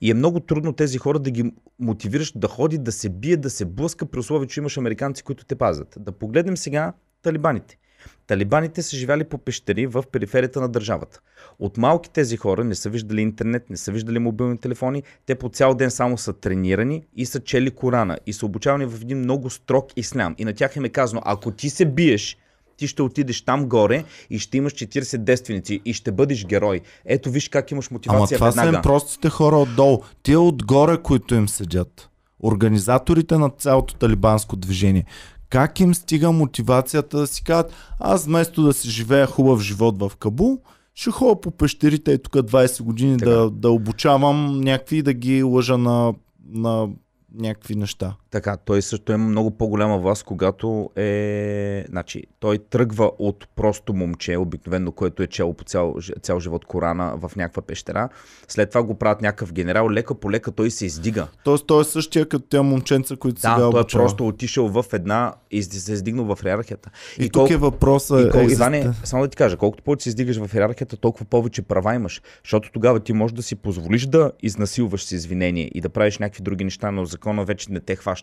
и е много трудно тези хора да ги мотивираш да ходи, да се бие, да се блъска, при условие, че имаш американци, които те пазят. Да погледнем сега талибаните. Талибаните са живяли по пещери в периферията на държавата. От малки тези хора не са виждали интернет, не са виждали мобилни телефони, те по цял ден само са тренирани и са чели Корана и са обучавани в един много строг ислям. И на тях им е казано, ако ти се биеш, ти ще отидеш там горе и ще имаш 40 девственици и ще бъдеш герой. Ето виж как имаш мотивация веднага. Ама това са им простите хора отдолу, тия отгоре, които им седят. Организаторите на цялото талибанско движение. Как им стига мотивацията да си кажат, аз вместо да си живея хубав живот в Кабул, ще ходя по пещерите и тук 20 години да обучавам някакви и да ги лъжа на някакви неща. Така, той също има много по-голяма власт, когато е... Значи, той тръгва от просто момче, обикновено, което е чело по цял живот Корана в някаква пещера. След това го правят някакъв генерал, лека по лека той се издига. Тоест той е същия като тя момченца, които сега обучава. Да, той е просто отишъл в една и се издигнал в йерархията. И тук е въпросът... Иване, само да ти кажа, колкото повече се издигаш в йерархията, толкова повече права имаш. Защото тогава ти можеш да си позволиш да изнасилваш с извинение и да правиш някакви други неща, но закона вече не те хваща.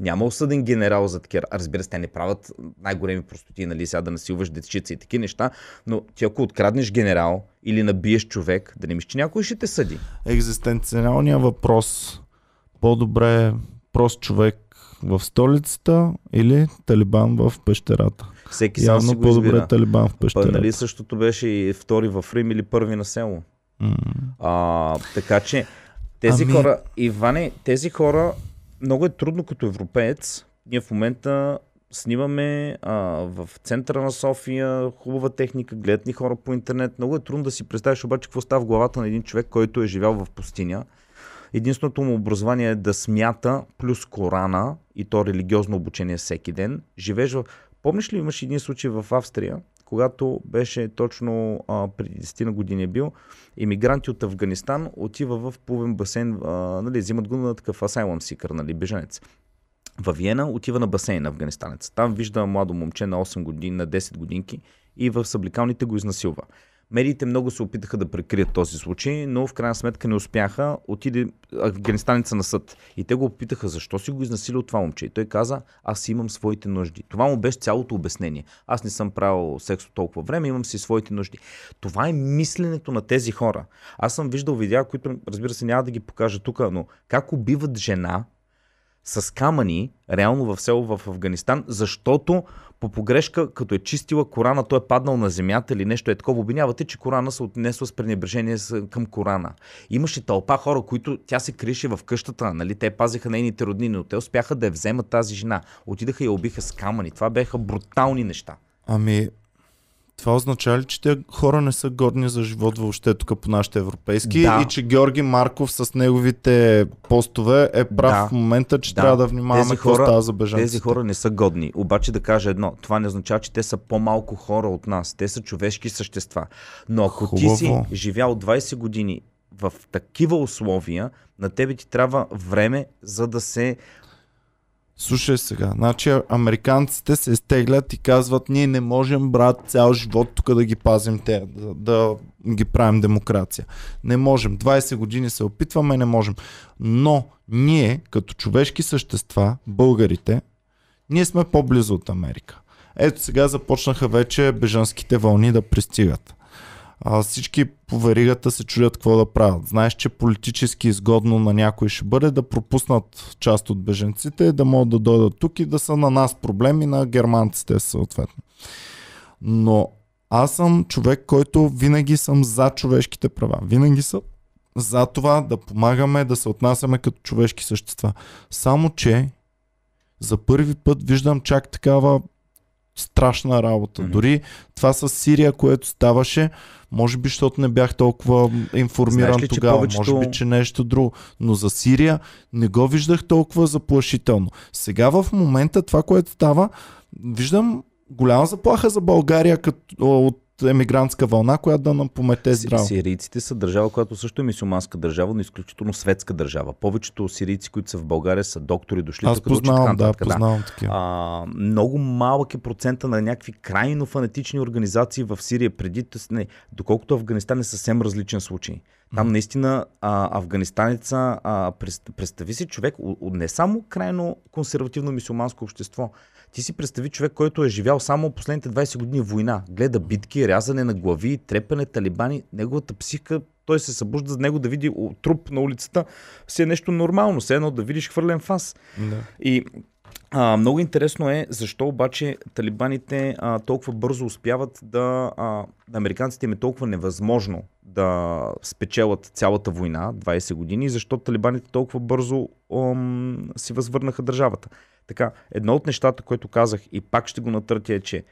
Няма осъден генерал за такива. Разбира се, те не правят най-големи простоти, нали, сега да насилваш дечица и такива неща, но ти ако откраднеш генерал или набиеш човек, да не мислиш, че някой ще те съди. Екзистенциалният въпрос. По-добре е прост човек в столицата или талибан в пещерата? Всеки явно си го избира. По-добре е талибан в пещерата. Нали същото беше и втори в Рим или първи на село. Така че тези хора, Иване, тези хора много е трудно като европеец. Ние в момента снимаме в центъра на София, хубава техника, гледат ни хора по интернет. Много е трудно да си представиш обаче какво става в главата на един човек, който е живял в пустиня. Единственото му образование е да смята плюс Корана и то религиозно обучение всеки ден. Живееш в... Помниш ли, имаш един случай в Австрия, когато беше точно преди 10 години е бил, имигранти от Афганистан отива в плувен басейн, взимат го на такъв асайлъм сикър, беженец. Във Виена отива на басейн на афганистанец. Там вижда младо момче на 8 години, на 10 годинки и в събликалните го изнасилва. Медиите много се опитаха да прикрият този случай, но в крайна сметка не успяха. Отиде афганистанеца на съд и те го опитаха защо си го изнасили от това момче. И той каза, аз имам своите нужди. Това му беше цялото обяснение. Аз не съм правил секс от толкова време, имам си своите нужди. Това е мисленето на тези хора. Аз съм виждал видеа, които разбира се няма да ги покажа тук, но как убиват жена с камъни, реално в село в Афганистан, защото по погрешка, като е чистила Корана, той е паднал на земята или нещо е такова. Обвинявате, че Корана се отнесла с пренебрежение към Корана. Имаше тълпа хора, които тя се криеше в къщата, нали? Те пазиха нейните роднини, но те успяха да я вземат тази жена. Отидаха и я убиха с камъни. Това бяха брутални неща. Това означава ли, че те хора не са годни за живот въобще тук по нашите европейски и че Георги Марков с неговите постове е прав в момента, че трябва да внимаваме какво става за бежанците. Тези хора не са годни, обаче да кажа едно, това не означава, че те са по-малко хора от нас, те са човешки същества. Но ако ти си живял 20 години в такива условия, на тебе ти трябва време, за да се Слушай сега, значи американците се изтеглят и казват, ние не можем, брат, цял живот тук да ги пазим те, да ги правим демокрация. Не можем, 20 години се опитваме, не можем. Но ние, като човешки същества, българите, ние сме по-близо от Америка. Ето сега започнаха вече бежанските вълни да пристигат. Всички по веригата се чудят какво да правят. Знаеш, че политически изгодно на някой ще бъде да пропуснат част от беженците, да могат да дойдат тук и да са на нас проблеми, на германците съответно. Но аз съм човек, който винаги съм за човешките права. Винаги съм за това да помагаме, да се отнасяме като човешки същества. Само че за първи път виждам чак такава страшна работа. Дори това с Сирия, което ставаше, може би, защото не бях толкова информиран тогава, повечето... може би, че нещо друго. Но за Сирия не го виждах толкова заплашително. Сега в момента това, което става, виждам голяма заплаха за България като от емигрантска вълна, която да нам помете здраво. Сирийците са държава, която също е мюсюлманска държава, но изключително светска държава. Повечето сирийци, които са в България, са доктори, дошли тук. Аз познавам, да, познавам такива. Много малък е процента на някакви крайно фанатични организации в Сирия преди. Не, доколкото Афганистан е съвсем различен случай. Там наистина афганистанеца, представи си човек, не само крайно консервативно мюсюлманско общество. Ти си представи човек, който е живял само последните 20 години война. Гледа битки, рязане на глави, трепене, талибани. Неговата психика, той се събужда за него да види труп на улицата. Все е нещо нормално, все едно да видиш хвърлен фас. Да. И много интересно е защо обаче талибаните толкова бързо успяват да... американците им е толкова невъзможно да спечелят цялата война, 20 години, защо талибаните толкова бързо си възвърнаха държавата. Така, едно от нещата, което казах и пак ще го натъртя е, че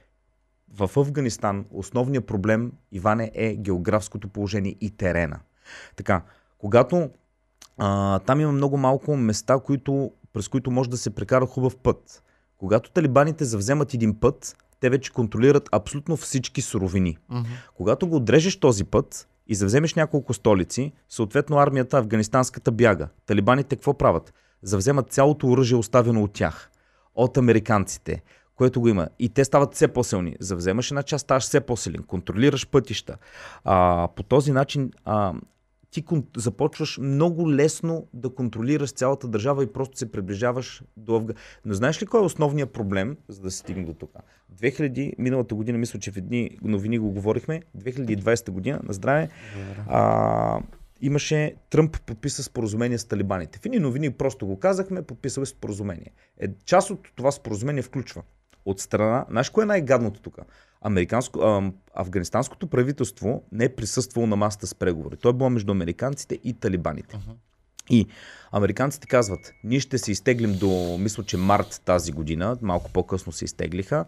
в Афганистан основният проблем, Иване, е географското положение и терена. Така, когато там има много малко места, през които може да се прекара хубав път. Когато талибаните завземат един път, те вече контролират абсолютно всички суровини. Uh-huh. Когато го отрежеш този път и завземеш няколко столици, съответно армията афганистанската бяга. Талибаните какво правят? Завземат цялото оръжие, оставено от тях, от американците, което го има. И те стават все по-силни. Завземаш една част, ставаш все по-силен, контролираш пътища. По този начин ти започваш много лесно да контролираш цялата държава и просто се приближаваш до Но знаеш ли кой е основният проблем, за да се стигне до тук? Миналата година, мисля, че в едни новини го говорихме, 2020 година, на здраве, имаше Тръмп подписа споразумение с талибаните. В едни новини просто го казахме, подписали споразумение. Част от това споразумение включва от страна, знаеш кое е най-гадното тук? Афганистанското правителство не е присъствало на масата с преговори. Той е било между американците и талибаните. Uh-huh. И американците казват, ние ще се изтеглим до, мисля, че март тази година, малко по-късно се изтеглиха.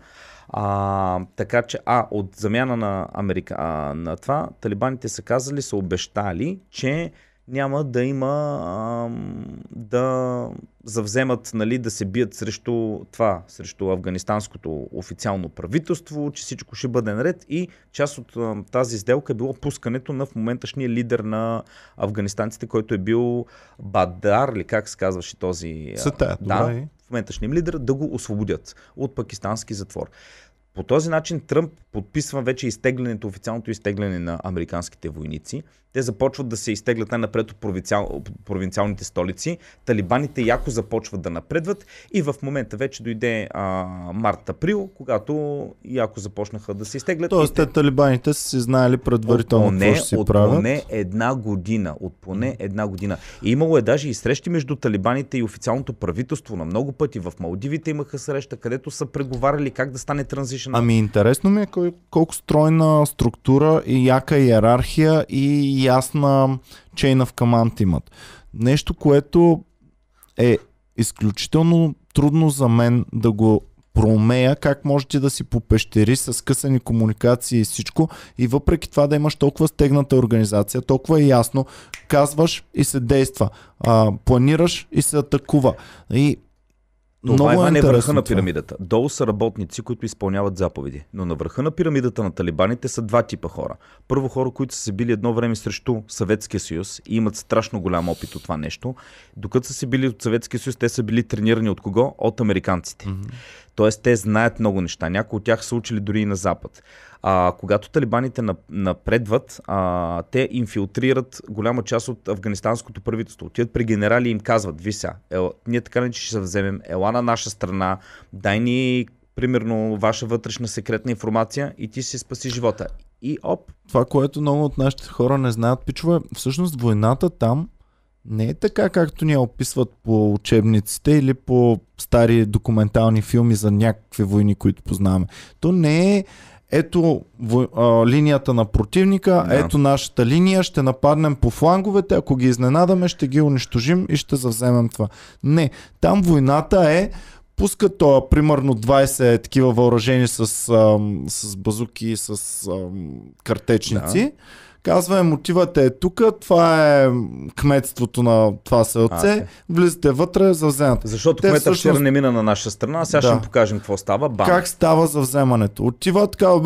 Така че, от замяна на Америка, на това, талибаните са казали, са обещали, че няма да има да завземат, нали, да се бият срещу афганистанското официално правителство, че всичко ще бъде наред и част от тази сделка е било пускането на в моменташния лидер на афганистанците, който е бил Бадар, или как се казваше този в моменташния лидер, да го освободят от пакистански затвор. По този начин Тръмп подписва вече изтеглянето, официалното изтегляне на американските войници. Те започват да се изтеглят най-напред от провинциалните столици. Талибаните яко започват да напредват и в момента вече дойде март-април, когато яко започнаха да се изтеглят. Тоест талибаните са си знаели предварително какво ще си правят. От поне една година. И имало е даже и срещи между талибаните и официалното правителство на много пъти. В Малдивите имаха среща, където са преговаряли как да стане транзишън. Ами интересно ми е колко стройна структура и яка иерархия и ясна чейна в команд имат. Нещо, което е изключително трудно за мен да го проумея, как може ти да си попещери с късани комуникации и всичко и въпреки това да имаш толкова стегната организация, толкова е ясно, казваш и се действа, планираш и се атакува. И Но това е не върха на пирамидата. Долу са работници, които изпълняват заповеди. Но на върха на пирамидата на талибаните са два типа хора. Първо, хора, които са се били едно време срещу Съветския съюз и имат страшно голям опит от това нещо. Докато са се били от Съветския съюз, те са били тренирани от кого? От американците. Mm-hmm. Тоест, те знаят много неща. Някои от тях са учили дори и на Запад. Когато талибаните напредват, те инфилтрират голяма част от афганистанското правителство. Отиват при генерали и им казват: ви са, ние така не че ще се вземем, ела на наша страна, дай ни примерно ваша вътрешна секретна информация и ти си спаси живота. И оп. Това, което много от нашите хора не знаят, пичове, всъщност войната там не е така, както ни описват по учебниците или по стари документални филми за някакви войни, които познаваме. То не е ето линията на противника, yeah. Ето нашата линия, ще нападнем по фланговете, ако ги изненадаме, ще ги унищожим и ще завземем това. Не, там войната е, пускат това, примерно 20 такива въоръжени с базуки, с картечници. Yeah. Казваме, мотивът е тук, това е кметството на това селце, влизате вътре, завземате. Защото кметът вчера не мина на наша страна, сега ще им покажем какво става. Бам. Как става завземането? Отиват, казва,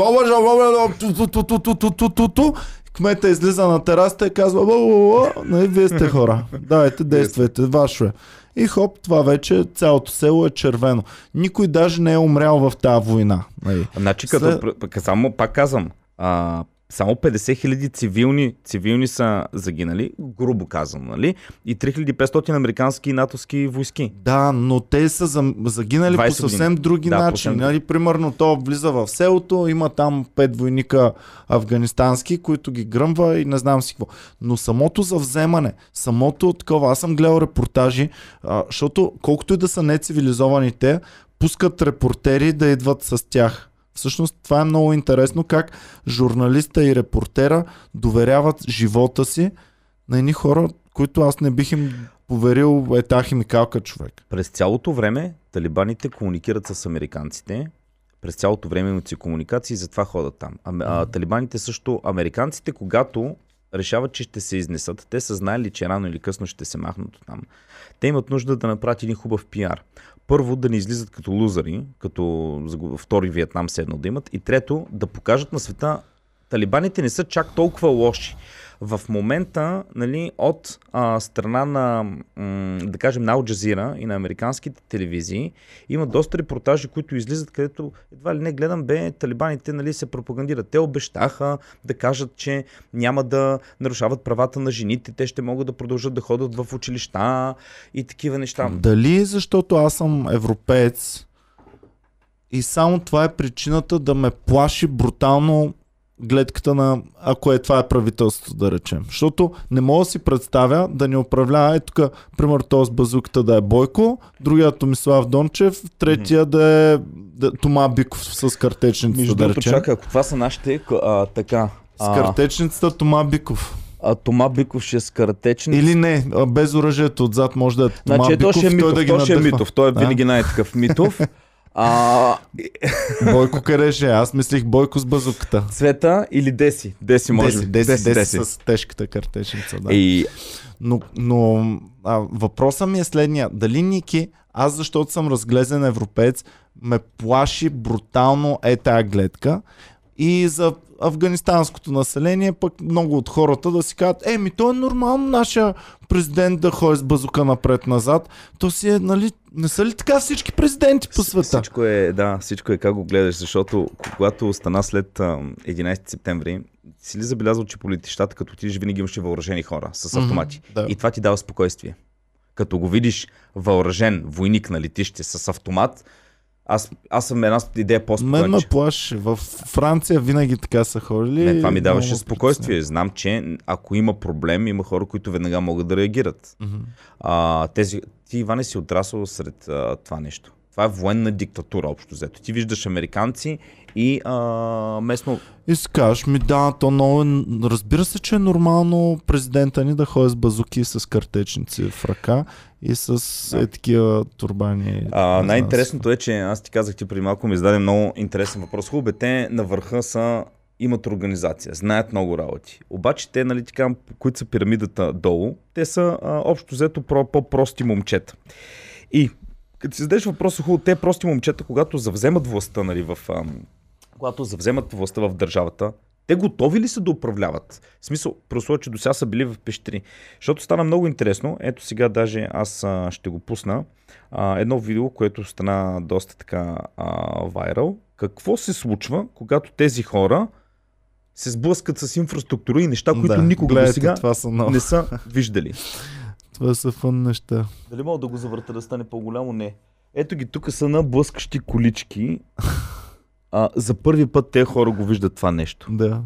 кметът излиза на терасата и казва, вие сте хора, давайте, действайте, ваше е. И хоп, това вече цялото село е червено. Никой даже не е умрял в тази война. Значи, само пак казвам, само 50 хиляди цивилни са загинали, грубо казано, нали? И 3500 американски и натовски войски. Да, но те са загинали по съвсем други начини. Нали? Примерно то влиза в селото, има там 5 войника афганистански, които ги гръмва и не знам си какво. Но самото завземане, самото такова, аз съм гледал репортажи, защото колкото и да са нецивилизованите, пускат репортери да идват с тях. Всъщност това е много интересно, как журналиста и репортера доверяват живота си на едни хора, които аз не бих им поверил ета химикалка човек. През цялото време талибаните комуникират с американците. През цялото време имат си комуникации и затова ходят там. Талибаните също, американците, когато решават, че ще се изнесат, те са знаели, че рано или късно ще се махнат там. Те имат нужда да направят един хубав пиар. Първо, да не излизат като лузъри, като втори Виетнам се едно да имат. И трето, да покажат на света, талибаните не са чак толкова лоши. В момента, нали, от страна на, да кажем, на Алджазира и на американските телевизии, има доста репортажи, които излизат, където едва ли не гледам, талибаните, нали, се пропагандират. Те обещаха да кажат, че няма да нарушават правата на жените, те ще могат да продължат да ходят в училища и такива неща. Дали защото аз съм европеец и само това е причината да ме плаши брутално гледката на, ако е това е правителството, да речем. Защото не мога да си представя да ни управлява, тук, пример, този с базуката да е Бойко, другия Томислав Дончев, третия да е Тома Биков с картечница. Между другото, чака, ако това са нашите, така. С картечницата Тома Биков. Тома Биков ще е с картечница. Или не, без оръжието отзад може да е Тома Биков. Значи, той е Митов, той е винаги най-такъв Митов. Бойко кареше, аз мислих Бойко с базуката. Цвета или Деси? Деси може би. Деси с тежката картечница. Да. Но въпросът ми е следния. Дали Ники, аз защото съм разглезен европеец, ме плаши брутално тая гледка. И за афганистанското население пък много от хората да си кажат: ми то е нормално нашия президент да ходи с базука напред-назад. То си е, нали, не са ли така всички президенти по света? Всичко е как го гледаш, защото когато стана след 11 септември, си ли забелязал, че по летищата, като отидеш, винаги имаше въоръжени хора с автомати. Да. И това ти дава спокойствие. Като го видиш въоръжен войник на летище с автомат, аз съм една идея по-спокойна. Мен ме плаши. В Франция винаги така са ходили. Това ми даваше спокойствие. Знам, че ако има проблем, има хора, които веднага могат да реагират. Ти, Иване, си отрасъл сред това нещо. Това е военна диктатура, общо взето. Ти виждаш американци и местно... И си кажеш ми, да, то много... Разбира се, че е нормално президента ни да ходи с базуки, с картечници в ръка и с такива турбани. Най-интересното е, че аз ти казах, ти преди малко ми зададе много интересен въпрос. Хубаве, те на върха са... имат организация, знаят много работи. Обаче те, нали, така, които са пирамидата долу, те са общо взето по-прости момчета. И Като си зададеш въпроса, хубаво, те прости момчета, когато завземат властта, нали, когато завземат властта в държавата, те готови ли са да управляват? В смисъл, просто, че до сега са били в пещери. Защото стана много интересно. Ето сега даже аз ще го пусна. Едно видео, което стана доста така вайрал. Какво се случва, когато тези хора се сблъскат с инфраструктура и неща, които никога до сега не са виждали? Това са фън неща. Дали мога да го завърта да стане по-голямо? Не. Ето ги, тук са на блъскащи колички. За първи път те хора го виждат това нещо. Да.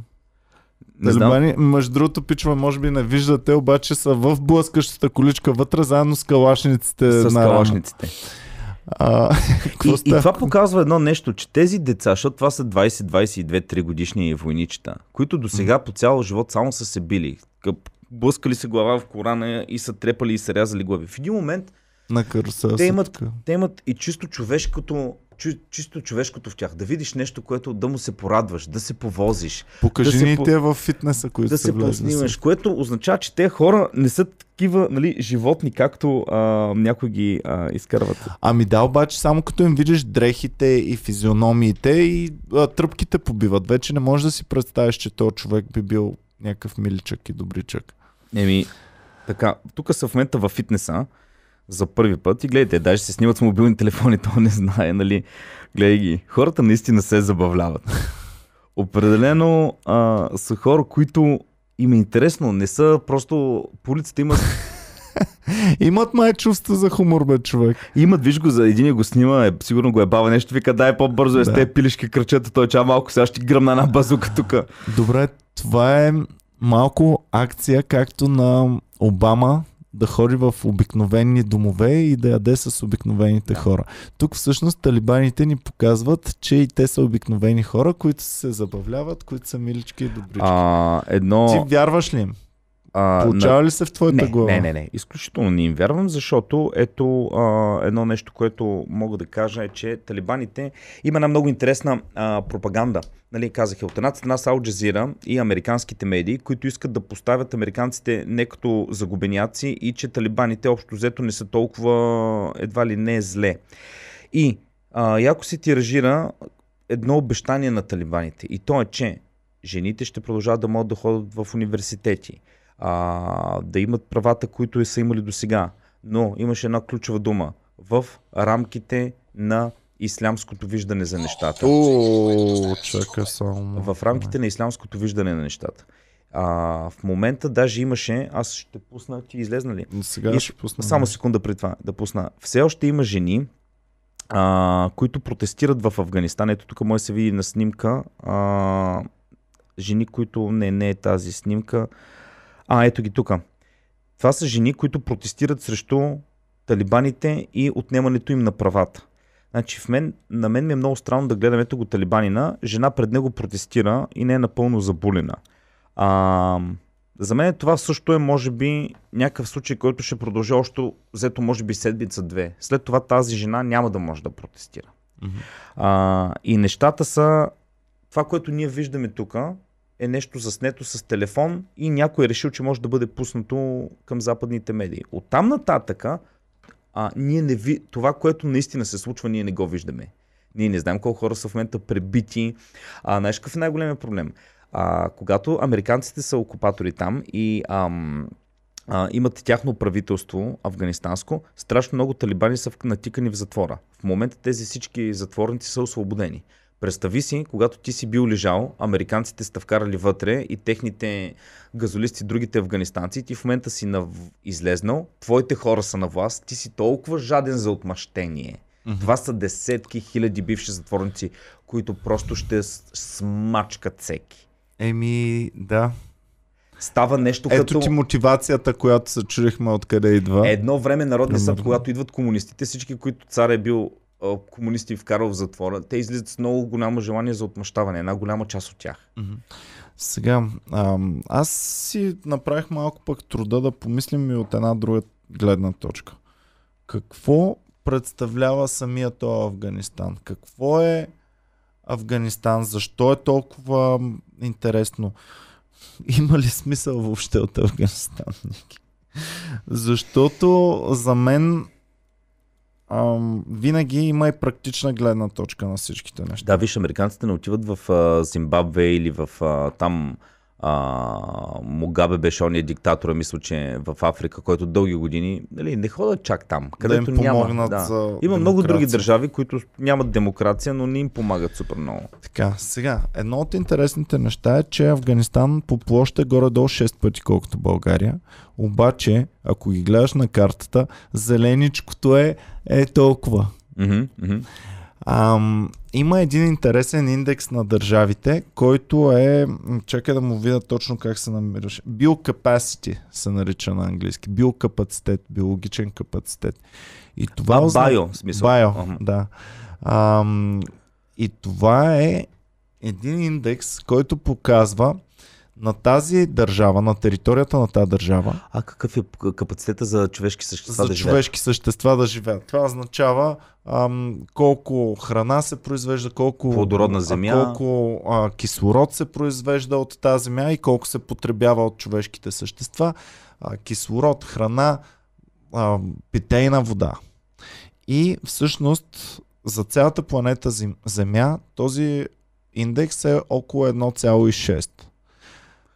Талибани, между другото, пичове, може би не виждат, те обаче са в блъскащата количка вътре, заедно с калашниците. С калашниците. И това показва едно нещо, че тези деца, защото това са 20-22-3 годишни войничета, които до сега по цял живот само са се били. Блъскали се глава в Корана и са трепали и са рязали глави. В един момент на каруса, те имат и чисто човешкото в тях. Да видиш нещо, което да му се порадваш, да се повозиш. Покажи ни те във фитнеса, които да се познимаш, което означава, че те хора не са такива, нали, животни, както някой ги изкарват. Ами да, обаче само като им видиш дрехите и физиономиите и тръпките побиват. Вече не можеш да си представиш, че този човек би бил някакъв миличък и добричък. Еми, така, тук са в момента във фитнеса за първи път и гледайте, даже се снимат с мобилни телефони, то не знае, нали? Гледай ги. Хората наистина се забавляват. Определено са хора, които им е интересно, не са просто по улицата, имат... имат май чувство за хумор, бе, човек. Имат, виж го, за един го снима, сигурно го е бава нещо, вика, дай по-бързо, с те пилешки кръчета, той чава малко, сега ще гръмна една базука тук. Добре, това е малко акция, както на Обама, да ходи в обикновени домове и да яде с обикновените хора. Тук всъщност талибаните ни показват, че и те са обикновени хора, които се забавляват, които са милички и добрички. Ти вярваш ли им? Получава ли се в твоята глава? Не. Изключително не им вярвам, защото ето едно нещо, което мога да кажа е, че талибаните има една много интересна пропаганда. Нали, казах, от една страна са Ал Джазира и американските медии, които искат да поставят американците не като загубеняци и че талибаните общо взето не са толкова едва ли не зле. И яко се тиражира едно обещание на талибаните и то е, че жените ще продължават да могат да ходят в университети, да имат правата, които са имали до сега. Но имаше една ключова дума. В рамките на ислямското виждане за нещата. В рамките на ислямското виждане на нещата. В момента даже имаше, аз ще пусна, ти излезна ли? Сега ще пусна. Само секунда преди това да пусна. Все още има жени, които протестират в Афганистан. Ето тук може да се види на снимка. Жени, които... Не е тази снимка. Ето ги тук. Това са жени, които протестират срещу талибаните и отнемането им на правата. Значи на мен ми е много странно да гледам, ето го талибанина, жена пред него протестира и не е напълно забулена. За мен това също е, може би, някакъв случай, който ще продължи още, взето може би седмица-две. След това тази жена няма да може да протестира. Mm-hmm. И нещата са, това, което ние виждаме тук, е нещо заснето с телефон и някой е решил, че може да бъде пуснато към западните медии. Оттам нататъка, това, което наистина се случва, ние не го виждаме. Ние не знаем колко хора са в момента пребити. Знаеш какъв е най-големият проблем? Когато американците са окупатори там и имат тяхно правителство афганистанско, страшно много талибани са натикани в затвора. В момента тези всички затворници са освободени. Представи си, когато ти си бил лежал, американците сте вкарали вътре и техните газолисти, другите афганистанци, ти в момента си излезнал, твоите хора са на власт, ти си толкова жаден за отмъщение. Mm-hmm. Това са десетки хиляди бивши затворници, които просто ще смачкат всеки. Еми, да. Става нещо като... Ето ти мотивацията, която се чудихме откъде идва. Едно време Народния съд, когато идват комунистите, всички, които цар е бил комунисти вкарал в затвора, те излизат с много голямо желание за отмъщаване. Една голяма част от тях. Сега, аз си направих малко пък труда да помислим и от една друга гледна точка. Какво представлява самия този Афганистан? Какво е Афганистан? Защо е толкова интересно? Има ли смисъл въобще от Афганистан? Защото за мен винаги има и практична гледна точка на всичките неща. Да, виж, американците не отиват в Зимбабве или в там Мугабе беше ония диктатора, мисля, че в Африка, който дълги години не ходят чак там, където да няма. Да. Има демокрация. Много други държави, които нямат демокрация, но не им помагат супер много. Така, сега, едно от интересните неща е, че Афганистан по площ е горе-долу 6 пъти колкото България. Обаче, ако ги гледаш на картата, зеленичкото е толкова. Има един интересен индекс на държавите, който е, чакай да му видя точно как се намираш, Биокапасити се нарича на английски, биокапацитет, биологичен капацитет. И това био, смисъл. Био, да. И това е един индекс, който показва на тази държава, на територията на тази държава. А какъв е капацитета за човешки същества да живеят? За човешки същества да живеят. Това означава колко храна се произвежда, колко плодородна земя, колко кислород се произвежда от тази земя и колко се потребява от човешките същества. Кислород, храна, питейна вода. И всъщност за цялата планета Земя този индекс е около 1,6.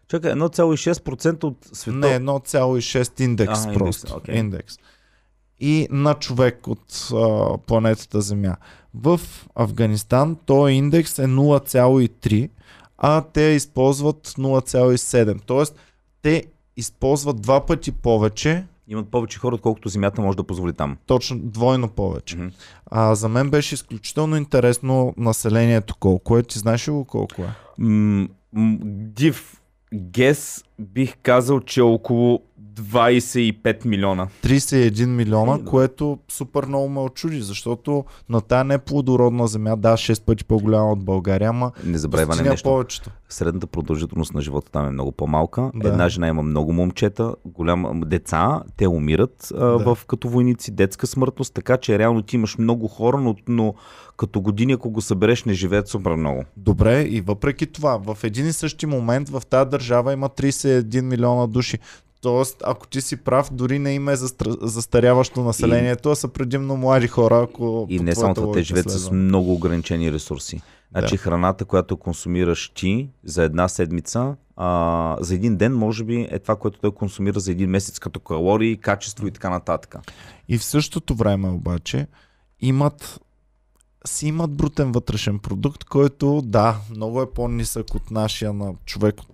Чакай, 1,6% от света. Не, 1,6 индекс просто. Okay. Индекс. И на човек от планетата Земя. В Афганистан този индекс е 0,3, а те използват 0,7. Тоест, те използват два пъти повече. Имат повече хора, отколкото Земята може да позволи там. Точно, двойно повече. За мен беше изключително интересно населението колко е. Ти знаеш ли колко е? Гес бих казал, че е около 25 милиона. 31 милиона, което супер много ме очуди, защото на тая неплодородна земя, да, 6 пъти по-голяма от България, ама не забравяйте нещо. Повечето. Средната продължителност на живота там е много по-малка. Да. Една жена има много момчета, деца, те умират като войници, детска смъртност, така че реално ти имаш много хора, но като години, ако го събереш, не живеят супер много. Добре, и въпреки това, в един и същи момент в тази държава има 31 милиона души. Тоест, ако ти си прав, дори не им е застаряващо населението, а са предимно млади хора, ако. И не само това, те живеят с много ограничени ресурси. Значи храната, която консумираш ти за една седмица, за един ден, може би е това, което той консумира за един месец, като калории, качество и така нататък. И в същото време обаче имат брутен вътрешен продукт, който много е по-нисък от нашия на човек от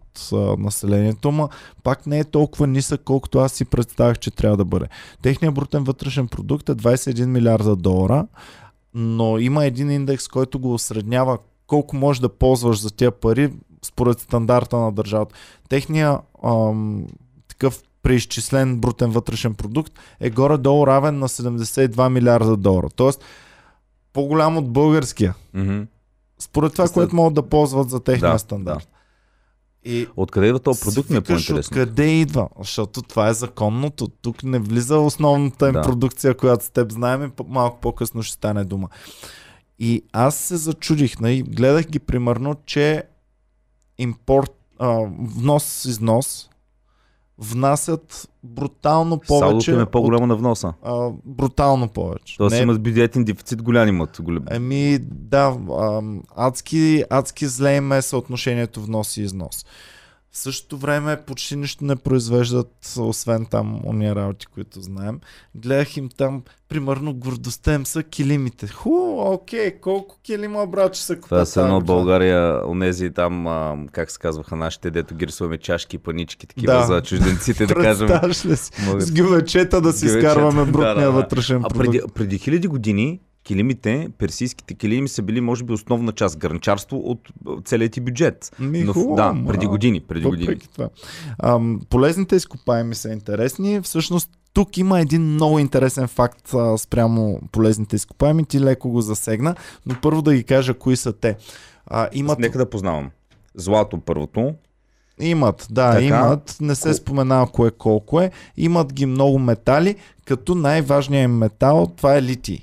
населението, но пак не е толкова нисък, колкото аз си представях, че трябва да бъде. Техният брутен вътрешен продукт е 21 милиарда долара, но има един индекс, който го осреднява колко можеш да ползваш за тия пари според стандарта на държавата. Техният такъв преизчислен брутен вътрешен продукт е горе-долу равен на 72 милиарда долара. Тоест по-голям от българския. Според това, което могат да ползват за техния стандарт. И откъде идва този продукт, не е по-интересно. Откъде идва? Защото това е законното. Тук не влиза основната им продукция, която с теб знаем, и малко по-късно ще стане дума. И аз се зачудих, гледах ги примерно, че внос-износ внасят брутално повече. Салото е по-голямо на вноса. Брутално повече. Тоест имат бюджетен дефицит, голям имат. Адски зле им е съотношението внос и износ. В същото време почти нищо не произвеждат, освен там ония работи, които знаем. Гледах им там, примерно, гордостта им са килимите. Колко килима, брат, ще са купят? Това са едно България, онези там, как се казваха нашите, дето гирсуваме чашки, панички, такива за чужденците, да кажем. С гювечета да си изкарваме брутния вътрешен продукт. Преди хиляди години килимите, персийските килими са били, може би, основна част, гранчарство от целият ти бюджет. Преди години. Полезните изкопаеми са интересни. Всъщност, тук има един много интересен факт спрямо полезните изкопаеми. Ти леко го засегна, но първо да ги кажа кои са те. Нека да познавам. Злато първото. Имат. Не се споменава кое колко е. Имат ги много метали, като най-важният метал това е литий.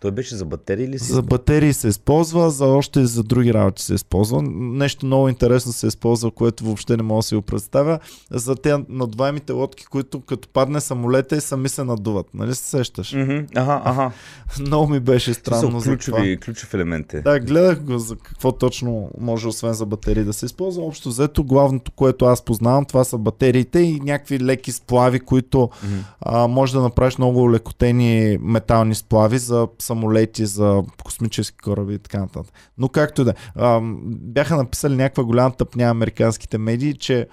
Той беше за батерии ли си? За батерии се използва, за още за други работи се използва. Нещо много интересно се използва, което въобще не мога да си го представя. За тези надуваемите лодки, които като падне самолета и сами се надуват. Нали се сещаш? Ага. Много ми беше странно за това. Ключов елемент е. Да, гледах го за какво точно може освен за батерии да се използва. Общо взето главното, което аз познавам, това са батериите и някакви леки сплави, които може да направиш много лекотени метални сплави за самолети, за космически кораби и така нататък. Но както и да. Бяха написали някаква голяма тъпня американските медии, че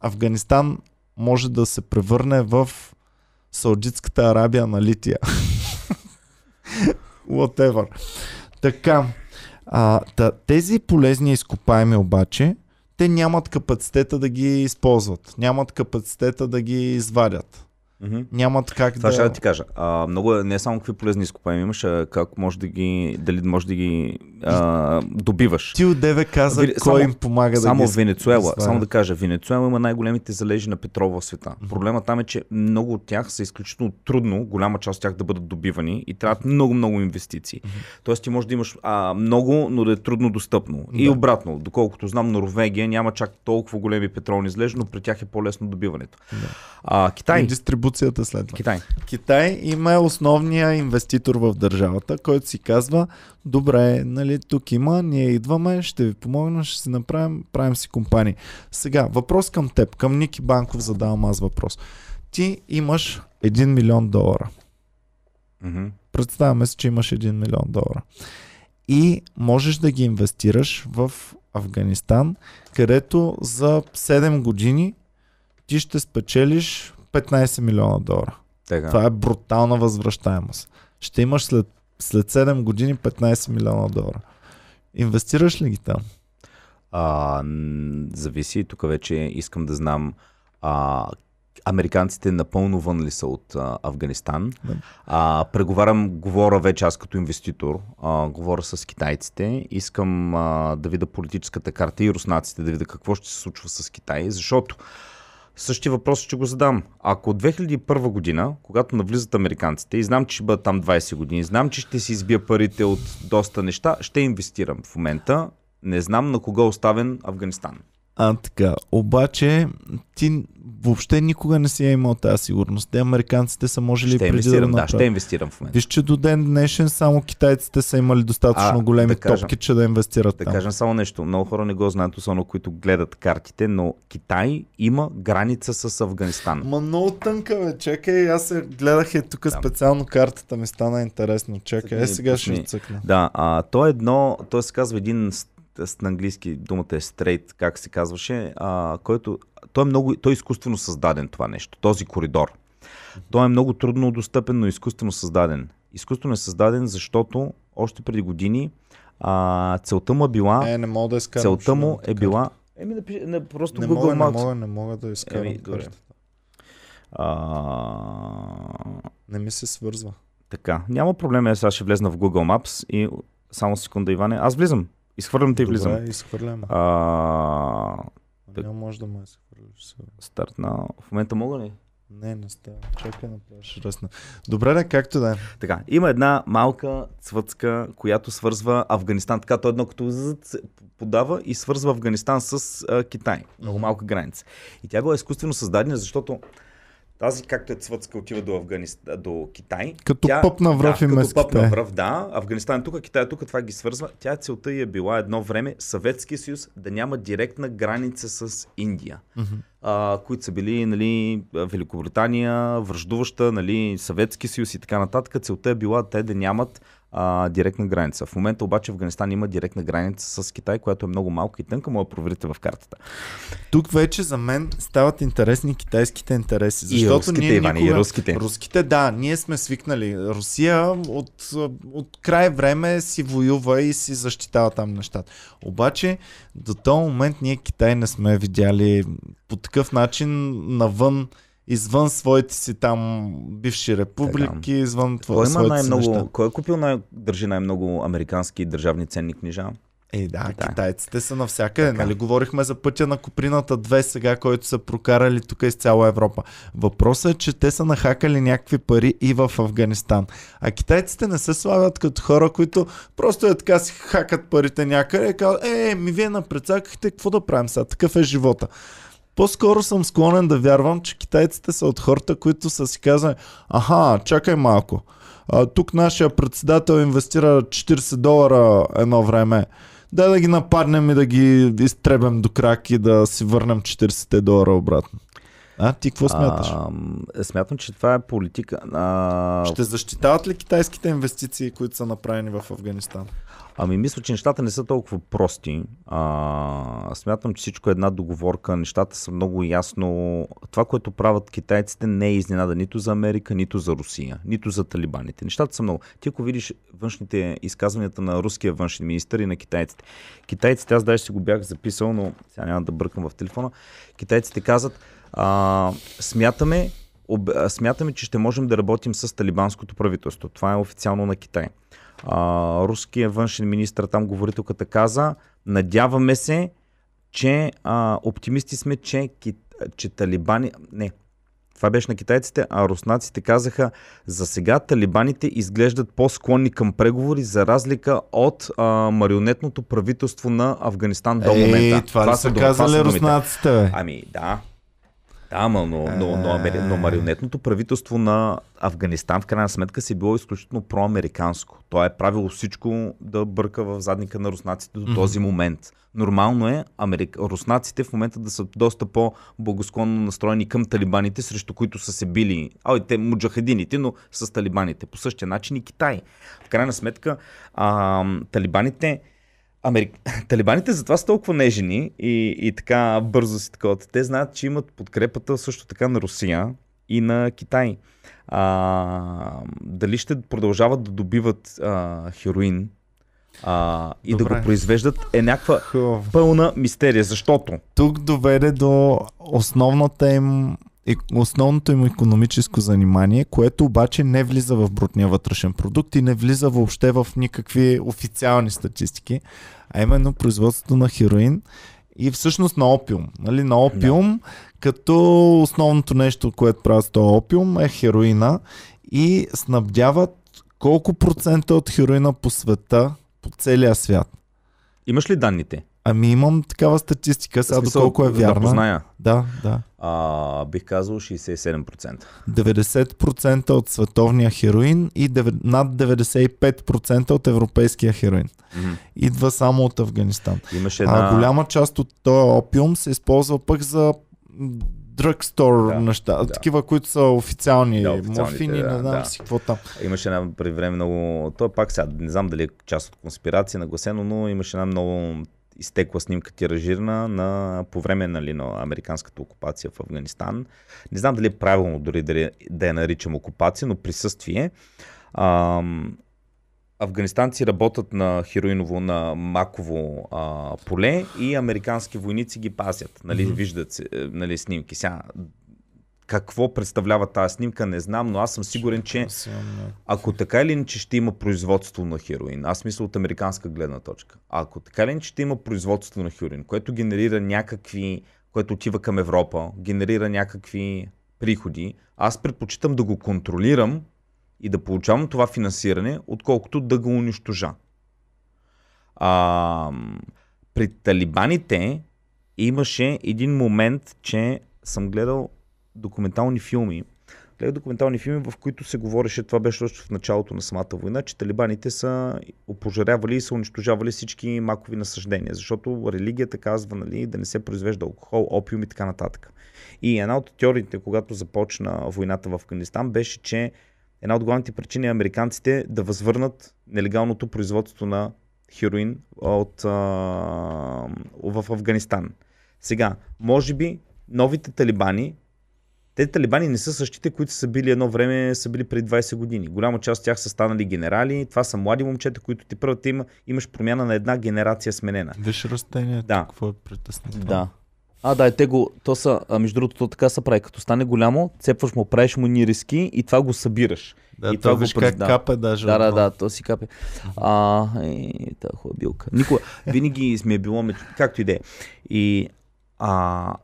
Афганистан може да се превърне в Саудитската Арабия на лития. Whatever. Така. Тези полезни изкопаеми обаче, те нямат капацитета да ги използват. Нямат капацитета да ги извадят. Нямат как това да... ще да ти кажа. Много не е само какви полезни изкопаеми имаш, а как може да ги, дали може да ги добиваш. Ти отдеве каза кой им помага да ги извадят. Венецуела. Само да кажа, Венецуела има най-големите залежи на петрол в света. Проблемът там е, че много от тях са изключително трудно, голяма част от тях да бъдат добивани и трябват много-много инвестиции. Тоест ти може да имаш много, но да е трудно достъпно. И обратно, доколкото знам, Норвегия няма чак толкова големи петролни залежи, но при тях е по-лесно добиването. Китай. Китай има основния инвеститор в държавата, който си казва, добре, нали, тук има, ние идваме, ще ви помогна, ще си направим, правим си компании. Сега, въпрос към теб, към Ники Банков задавам аз въпрос. Ти имаш 1 милион долара. Представяме се, че имаш 1 милион долара. И можеш да ги инвестираш в Афганистан, където за 7 години ти ще спечелиш 15 милиона долара. Тега. Това е брутална възвръщаемост. Ще имаш след 7 години 15 милиона долара. Инвестираш ли ги там? Зависи. Тук вече искам да знам американците напълно вън ли са от Афганистан. Говоря вече аз като инвеститор. Говоря с китайците. Искам да видя политическата карта и руснаците, да видя какво ще се случва с Китай, защото същия въпрос ще го задам. Ако от 2001 година, когато навлизат американците и знам, че ще бъдат там 20 години, знам, че ще си избия парите от доста неща, ще инвестирам. В момента не знам на кога оставен Афганистан. Така, обаче ти въобще никога не си е имал тази сигурност. Те американците са можели преди да направят. Ще инвестирам в момента. Виж, че до ден днешен само китайците са имали достатъчно големи топки, че да инвестират там. Да кажем само нещо. Много хора не го знаят, особено които гледат картите, но Китай има граница с Афганистан. Много тънка, бе. Чакай, аз гледах тук специално картата, ми стана интересно. Чакай, сега ще цъкна. Той се казва един... на английски думата е straight, как се казваше, който той е изкуствено създаден това нещо, този коридор. Той е много трудно достъпен, но изкуствено създаден. Изкуствено е създаден, защото още преди години целта му е била... Не ми се свързва. Така, няма проблем, аз сега ще влезна в Google Maps и само секунда, Иване, аз влизам. Изхвърлям те и влизам. Добре, изхвърлям. Няма може да ме изхвърлиш. Старт на... В момента мога ли? Не става. Чакай на плаща. Добре, както да е. Така, има една малка цвъцка, която свързва Афганистан. Така, той едно като подава и свързва Афганистан с Китай. Много малка граница. И тя била изкуствено създадена, защото тази, както е цвъцка, отива до Китай. Като пъпна връв Афганистан е тук, Китай е тук, това ги свързва. Целта ѝ е била едно време Съветския съюз да няма директна граница с Индия. Които са били, нали, Великобритания, връждуваща, нали, Съветски съюз и така нататък. Целта е била те да нямат директна граница. В момента обаче Афганистан има директна граница с Китай, която е много малка и тънка, може да проверите в картата. Тук вече за мен стават интересни китайските интереси. Защото руските, да, ние сме свикнали. Русия от край време си воюва и си защитава там нещата. Обаче до този момент ние Китай не сме видяли по такъв начин навън, извън своите си там бивши републики, извън своите си неща. Кой е купил държи най-много американски държавни ценни книжа? Е, да, да, китайците са навсякъде. Нали? Говорихме за пътя на Коприната 2 сега, който са прокарали тук из цяла Европа. Въпросът е, че те са нахакали някакви пари и в Афганистан. А китайците не се славят като хора, които просто е така си хакат парите някъде и казват, ми вие напредсакахте, какво да правим сега? Такъв е живота. По-скоро съм склонен да вярвам, че китайците са от хората, които са си казали, чакай малко. Тук нашия председател инвестира $40 едно време. Дай да ги нападнем и да ги изтребем до крак и да си върнем $40 обратно. Ти какво смяташ? Смятам, че това е политика. Ще защитават ли китайските инвестиции, които са направени в Афганистан? Мисля, че нещата не са толкова прости. Смятам, че всичко е една договорка. Нещата са много ясно. Това, което правят китайците, не е изненада нито за Америка, нито за Русия, нито за талибаните. Нещата са много. Ти ако видиш външните изказванията на руския външен министър и на китайците. Китайците, аз даже си го бях записал, но сега няма да бъркам в телефона. Китайците казват, смятаме, че ще можем да работим с талибанското правителство. Това е официално на Китай. Руският външен министър, там говорителката каза, надяваме се, че оптимисти сме, че талибани... Не, това беше на китайците, а руснаците казаха, за сега талибаните изглеждат по-склонни към преговори за разлика от марионетното правителство на Афганистан до момента. Това са казали руснаците, бе. Да. Но марионетното правителство на Афганистан в крайна сметка си било изключително проамериканско. То е правило всичко да бърка в задника на руснаците до този момент. Нормално е руснаците в момента да са доста по-благосклонно настроени към талибаните, срещу които са се били. Те муджахедините, но с талибаните. По същия начин и Китай. В крайна сметка талибаните... Талибаните затова са толкова нежени и така бързо си такова. Те знаят, че имат подкрепата също така на Русия и на Китай. Дали ще продължават да добиват хероин и да го произвеждат е някаква пълна мистерия, защото... Тук доведе до основното им икономическо занимание, което обаче не влиза в брутния вътрешен продукт и не влиза въобще в никакви официални статистики, а именно производството на хероин и всъщност на опиум. На опиум, като основното нещо, което правят с този опиум е хероина и снабдяват колко процента от хероина по света, по целия свят. Имаш ли данните? Имам такава статистика, сега доколко е вярна. Да позная. Да. Бих казал 67%. 90% от световния хероин и над 95% от европейския хероин. Идва само от Афганистан. Голяма част от този опиум се използва пък за дръгстор неща, такива, които са официални, морфини, не знам си какво там. Имаше една преди време много, то пак сега, не знам дали е част от конспирация нагласено, но имаше една много изтекла снимка тиражирана по време на американската окупация в Афганистан. Не знам дали е правилно дори да я наричам окупация, но присъствие. Афганистанци работят на хероиново, на маково поле и американски войници ги пазят. Виждат снимки. Сега, какво представлява тази снимка, не знам, но аз съм сигурен, че ако така или иначе ще има производство на хероин, аз мисля от американска гледна точка, ако така или иначе ще има производство на хероин, което генерира някакви, което отива към Европа, генерира някакви приходи, аз предпочитам да го контролирам и да получавам това финансиране, отколкото да го унищожа. При талибаните имаше един момент, че съм гледал документални филми. В които се говореше, това беше още в началото на самата война, че талибаните са опожарявали и са унищожавали всички макови насаждения, защото религията казва, да не се произвежда алкохол, опиум и така нататък. И една от теориите, когато започна войната в Афганистан, беше, че една от главните причини е американците да възвърнат нелегалното производство на хероин в Афганистан. Сега, може би новите талибани, те талибани не са същите, които са били едно време, са били преди 20 години. Голяма част от тях са станали генерали. Това са млади момчета, които ти първата имаш промяна на една генерация сменена. Виж растението, какво е притеснително. Да. А, да, и те го, то са, между другото, то така се прави. Като стане голямо, цепваш му, правиш му нириски и това го събираш. Да, и това виж го как капе даже. Да, да, да, то си капе. Та хубава билка. Никога, винаги сме било, както и да е. И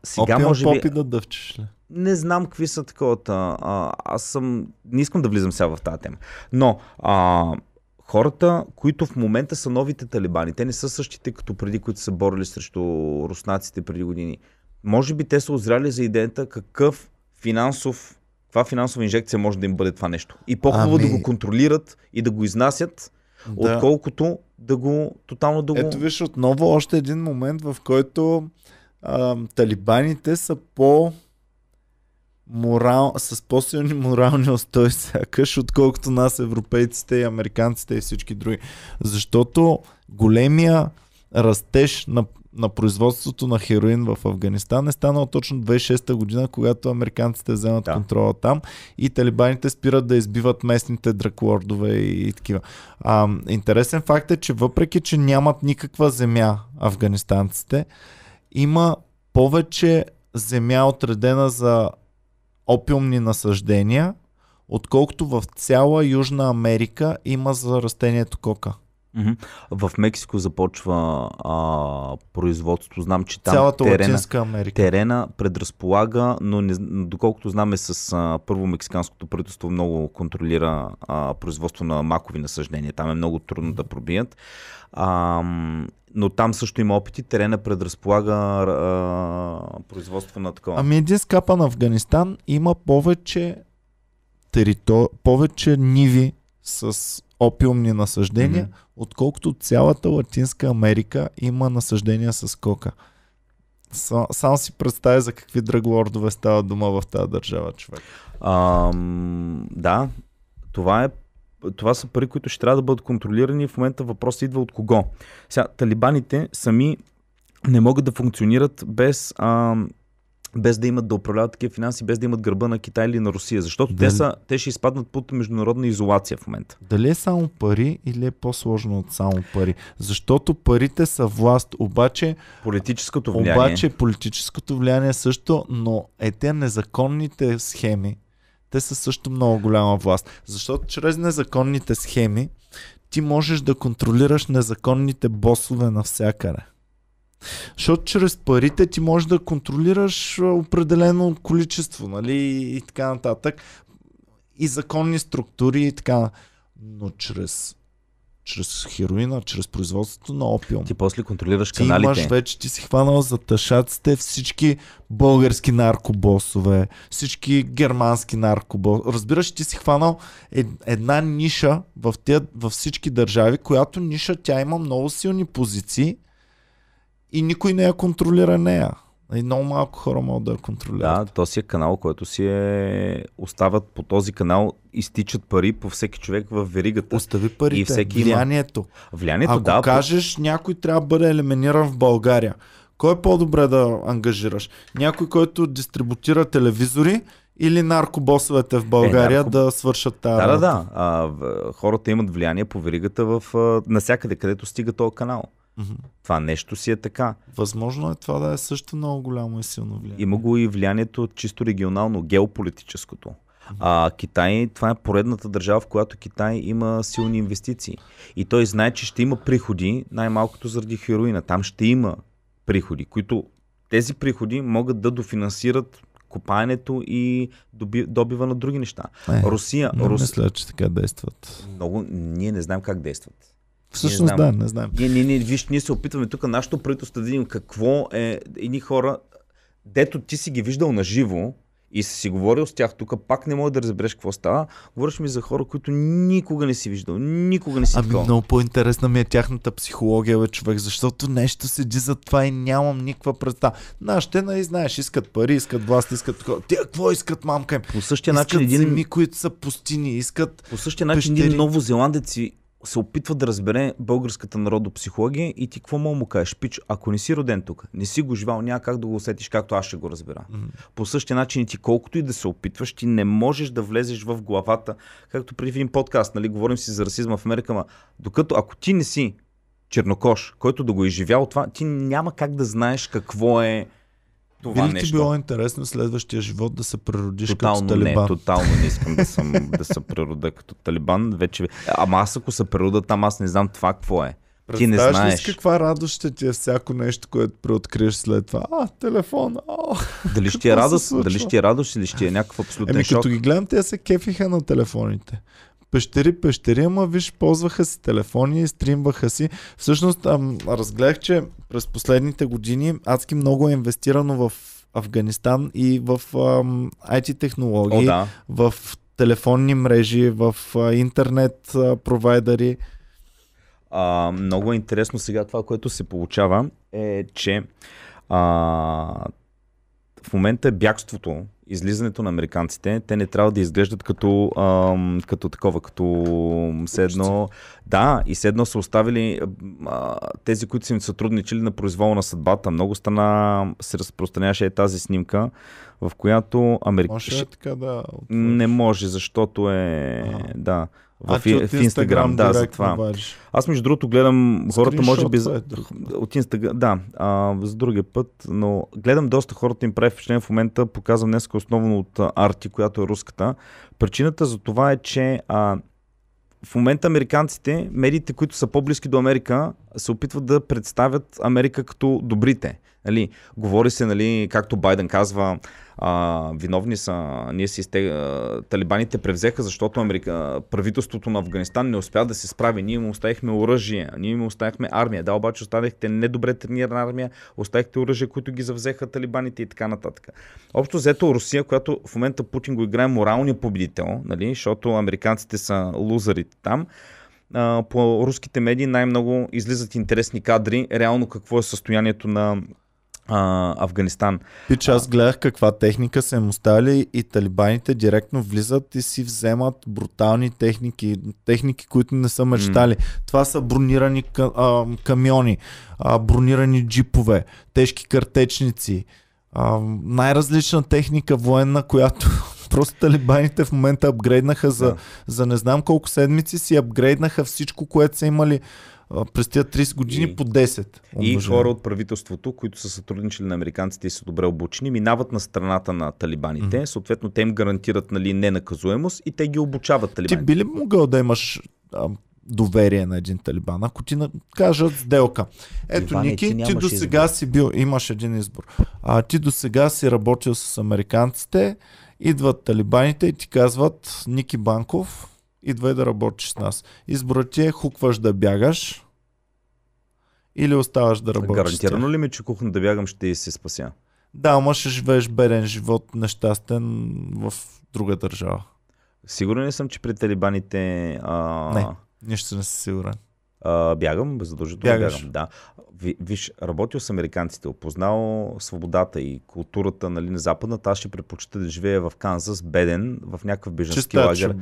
сега опият, може би... Опит да дъвчеш ли? Не знам какви са таковата. Аз съм... Не искам да влизам сега в тази тема. Но... хората, които в момента са новите талибани, те не са същите като преди, които са борили срещу руснаците преди години. Може би те са озряли за идеята какъв финансов, каква финансова инжекция може да им бъде това нещо. И по-хубаво да го контролират и да го изнасят, да, отколкото да го тотално да го... Ето виж отново още един момент, в който талибаните са по... с по-силни морални устои сякаш, отколкото нас, европейците и американците и всички други. Защото големия растеж на производството на хероин в Афганистан е станал точно 26-та година, когато американците вземат контрола там и талибаните спират да избиват местните дръклордове и такива. Интересен факт е, че въпреки, че нямат никаква земя афганистанците, има повече земя отредена за опиумни насъждения, отколкото в цяла Южна Америка има за растението кока. В Мексико започва производството. Знам, че там цялата Латинска Америка. Терена предразполага, но доколкото знаме с първо мексиканското правителство много контролира производство на макови насъждения. Там е много трудно да пробият. Но там също има опити. Терена предразполага производство на такова. Един скапан Афганистан има повече повече ниви с опиумни насъждения, отколкото цялата Латинска Америка има насъждения с кока. Сам си представя за какви дръглордове става дума в тази държава, човек. Да, това са пари, които ще трябва да бъдат контролирани. В момента въпросът идва от кого. Сега, талибаните сами не могат да функционират без да имат да управляват такива финанси, без да имат гърба на Китай или на Русия, защото те ще изпаднат под международна изолация в момента. Дали е само пари или е по-сложно от само пари? Защото парите са власт, обаче политическото влияние също, но те незаконните схеми, те са също много голяма власт. Защото чрез незаконните схеми ти можеш да контролираш незаконните босове навсякъде. Защото чрез парите ти можеш да контролираш определено количество, нали, и така нататък, и законни структури и така. Но чрез хероина, чрез производството на опиум, ти после контролираш каналите. Ти имаш вече, ти си хванал за тъшаците всички български наркобосове, всички германски наркобосове. Разбираш, ти си хванал една ниша във всички държави, която ниша тя има много силни позиции. И никой не я контролира нея. И много малко хора могат да я контролират. Да, то си е канал, който остават по този канал, изтичат пари по всеки човек в веригата. Остави парите, и всеки влиянието. Ако кажеш, някой трябва да бъде елиминиран в България, кой е по-добре да ангажираш? Някой, който дистрибутира телевизори, или наркобосовете в България да свършат тази работа? Хората имат влияние по веригата насякъде, където стига този канал. Това нещо си е така. Възможно е това да е също много голямо и силно влияние. Има го и влиянието чисто регионално, геополитическото. Китай, това е поредната държава, в която Китай има силни инвестиции. И той знае, че ще има приходи, най-малкото заради хероина. Там ще има приходи, които тези приходи могат да дофинансират копаенето и добива на други неща. Русия... мисля, че така действат. Много, ние не знаем как действат. Всъщност не знаем. Ние се опитваме тук нашето правителство да видим какво е едни хора, дето ти си ги виждал наживо и си говорил с тях тук, пак не мога да разбереш какво става. Говориш ми за хора, които никога не си виждал, никога не си виждал. Много по-интересна ми е тяхната психология, човек, защото нещо седи за това и нямам никаква представа. Нашите, знаеш, искат пари, искат власт, искат такова. Те какво искат, мамка им? По същия начин искат земи, които са пустини, искат. По същия начин един новозеландеци се опитва да разбере българската народопсихология и ти какво му кажеш? Пич, ако не си роден тук, не си го живял, няма как да го усетиш, както аз ще го разбера. По същия начин ти колкото и да се опитваш, ти не можеш да влезеш в главата, както преди в един подкаст, нали, говорим си за расизма в Америка, ма докато ако ти не си чернокож, който да го е живял това, ти няма как да знаеш какво е това нещо. Би ли ти било интересно следващия живот да се преродиш тотално като Талибан? Не, тотално не искам да съм да се прерода като Талибан. Вече. Ама аз ако се прерода там, аз не знам това какво е. Ти не знаеш. Каква радост ще ти е всяко нещо, което преоткриеш след това? Телефон. Дали ще ти е радост, дали ще ти е радост или ще е някакъв абсолютен шок? Като ги гледам, те се кефиха на телефоните. Пещери, ама виж, ползваха си телефони и стримваха си. Всъщност, разгледах, че през последните години адски много е инвестирано в Афганистан и в IT технологии, в телефонни мрежи, в интернет провайдери. Много е интересно сега това, което се получава, е, че в момента бягството, излизането на американците, те не трябва да изглеждат като, като такова, като седно. Да, и седно са оставили тези, които са им сътрудничили на произвола на съдбата. Много страна се разпространяваше тази снимка, в която Америка... Може така да... Не може, защото е... Да. В Instagram, да, за това. Аз между другото гледам хората, може би от Instagram, да, за другия път, но гледам доста хората, им прави впечатление в момента, показвам днес основно от Арти, която е руската. Причината за това е, че в момента американците, медиите, които са по-близки до Америка, се опитват да представят Америка като добрите. Нали? Говори се, нали, както Байден казва, виновни са, ние си талибаните превзеха, защото правителството на Афганистан не успя да се справи. Ние им оставихме оръжие, ние им оставихме армия. Да, обаче останахте недобре тренирана армия, оставихте оръжие, които ги завзеха талибаните и така нататък. Общо взето Русия, която в момента Путин го играе моралния победител, нали, защото американците са лузарите там. По руските медии най-много излизат интересни кадри, реално какво е състоянието на Афганистан. Пич, аз гледах каква техника са им оставили и талибаните директно влизат и си вземат брутални техники, които не са мечтали. Това са бронирани камиони, бронирани джипове, тежки картечници, най-различна техника военна, която просто талибаните в момента апгрейднаха за не знам колко седмици си апгрейднаха всичко, което са имали през тия 30 години по 10. И хора от правителството, които са сътрудничали на американците и са добре обучени, минават на страната на талибаните. Съответно, те им гарантират, нали, ненаказуемост и те ги обучават талибаните. Ти би ли могъл да имаш доверие на един талибан, ако ти кажат сделка? Ето, Иване, Ники, ти до сега си бил, имаш един избор. Ти до сега си работил с американците, идват талибаните и ти казват: Ники Банков, идвай да работиш с нас. Изборът ти е: хукваш да бягаш или оставаш да работиш. Гарантирано ли ми, че кухна да бягам ще се спася? Да, ама ще живееш беден живот, нещастен в друга държава. Сигурен ли съм, че при талибаните... Не, нищо не съм сигурен. Бягам, задължително бягам. Да. Виж, работил с американците, опознал свободата и културата, нали, на западната, аз ще предпочита да живея в Канзас, беден, в някакъв бежански лагер.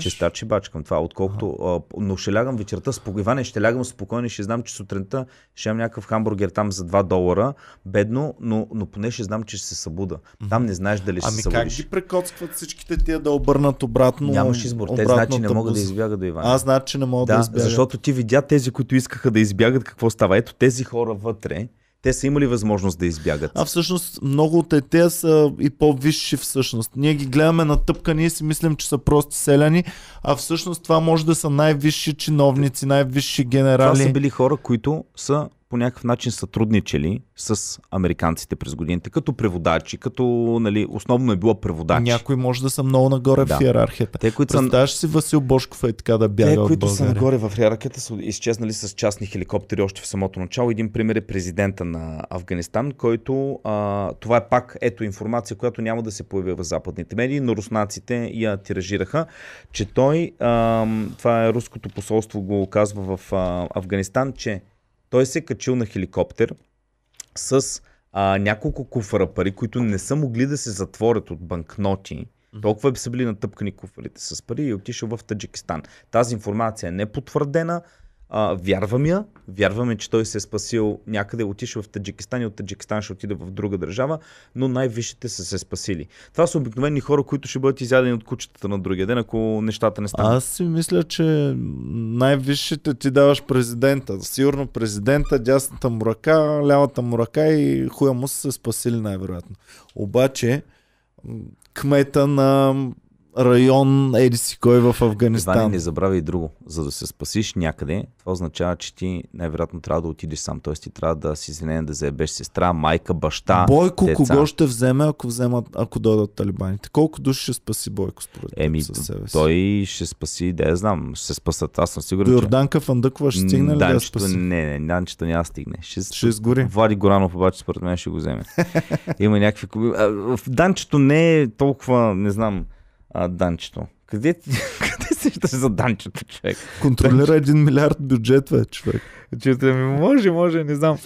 Чистачи бачкам това, отколкото, но ще лягам вечерта, Иване, ще лягам спокойно и ще знам, че сутринта ще имам някакъв хамбургер там за $2, бедно, но поне ще знам, че ще се събуда. Там не знаеш дали ще се събудиш. Ами как ги прекоцват всичките тия да обърнат обратно? Нямаш избор, те значи не могат да избягат до Иване. Аз значи не мога да избягат. Защото ти видя тези, които искаха да избягат, какво става. Ето тези хора вътре, те са имали възможност да избягат. А всъщност много от те са и по-висши всъщност. Ние ги гледаме натъпкани и си мислим, че са просто селяни, а всъщност това може да са най-висши чиновници, най-висши генерали. Това са били хора, които са по някакъв начин сътрудничали с американците през годините, като преводачи, като, нали, основно е било преводачи. Някой може да са много нагоре в иерархията. Те, които представяш си Васил Бошков е така да бяга от България. Те, които са нагоре в иерархията, са изчезнали с частни хеликоптери още в самото начало. Един пример е президента на Афганистан, който, това е пак, ето, информация, която няма да се появи в западните медии, но руснаците я тиражираха, че той, това е руското посолство го казва в Афганистан, че той се е качил на хеликоптер с няколко куфара пари, които не са могли да се затворят от банкноти. Толкова са били натъпкани куфарите с пари и отишъл в Таджикистан. Тази информация не е потвърдена. Вярвам я. Вярваме, че той се е спасил някъде, отишъл в Таджикистан и от Таджикистан ще отиде в друга държава, но най-висшите са се спасили. Това са обикновени хора, които ще бъдат изядени от кучетата на другия ден, ако нещата не станат. Аз си мисля, че най-висшите ти даваш президента. Сигурно президента, дясната му ръка, лявата му ръка и хуя му са се спасили най-вероятно. Обаче кмета на район Едиси кой в Афганистан. Иване, не забравя и друго. За да се спасиш някъде, това означава, че ти най-вероятно трябва да отидеш сам. Т.е. ти трябва да си извинен, да заебеш сестра, майка, баща, Бойко, деца. Кого ще вземе, ако дойдат талибаните? Колко души ще спаси Бойко според със себе си? Той ще спаси, да я знам, ще се спасат. Аз съм сигурен, че... Йорданка Фандъкова ще стигне ли да я спаси? Не, Данчето няма стигне. Ще изгори. Влади Горанов обаче според мен ще го вземе. Има някакви... Данчето не е толкова, не знам... Данчето. Къде се ще за Данчето, човек? Контролира 1 милиард бюджет, човек. Може, не знам.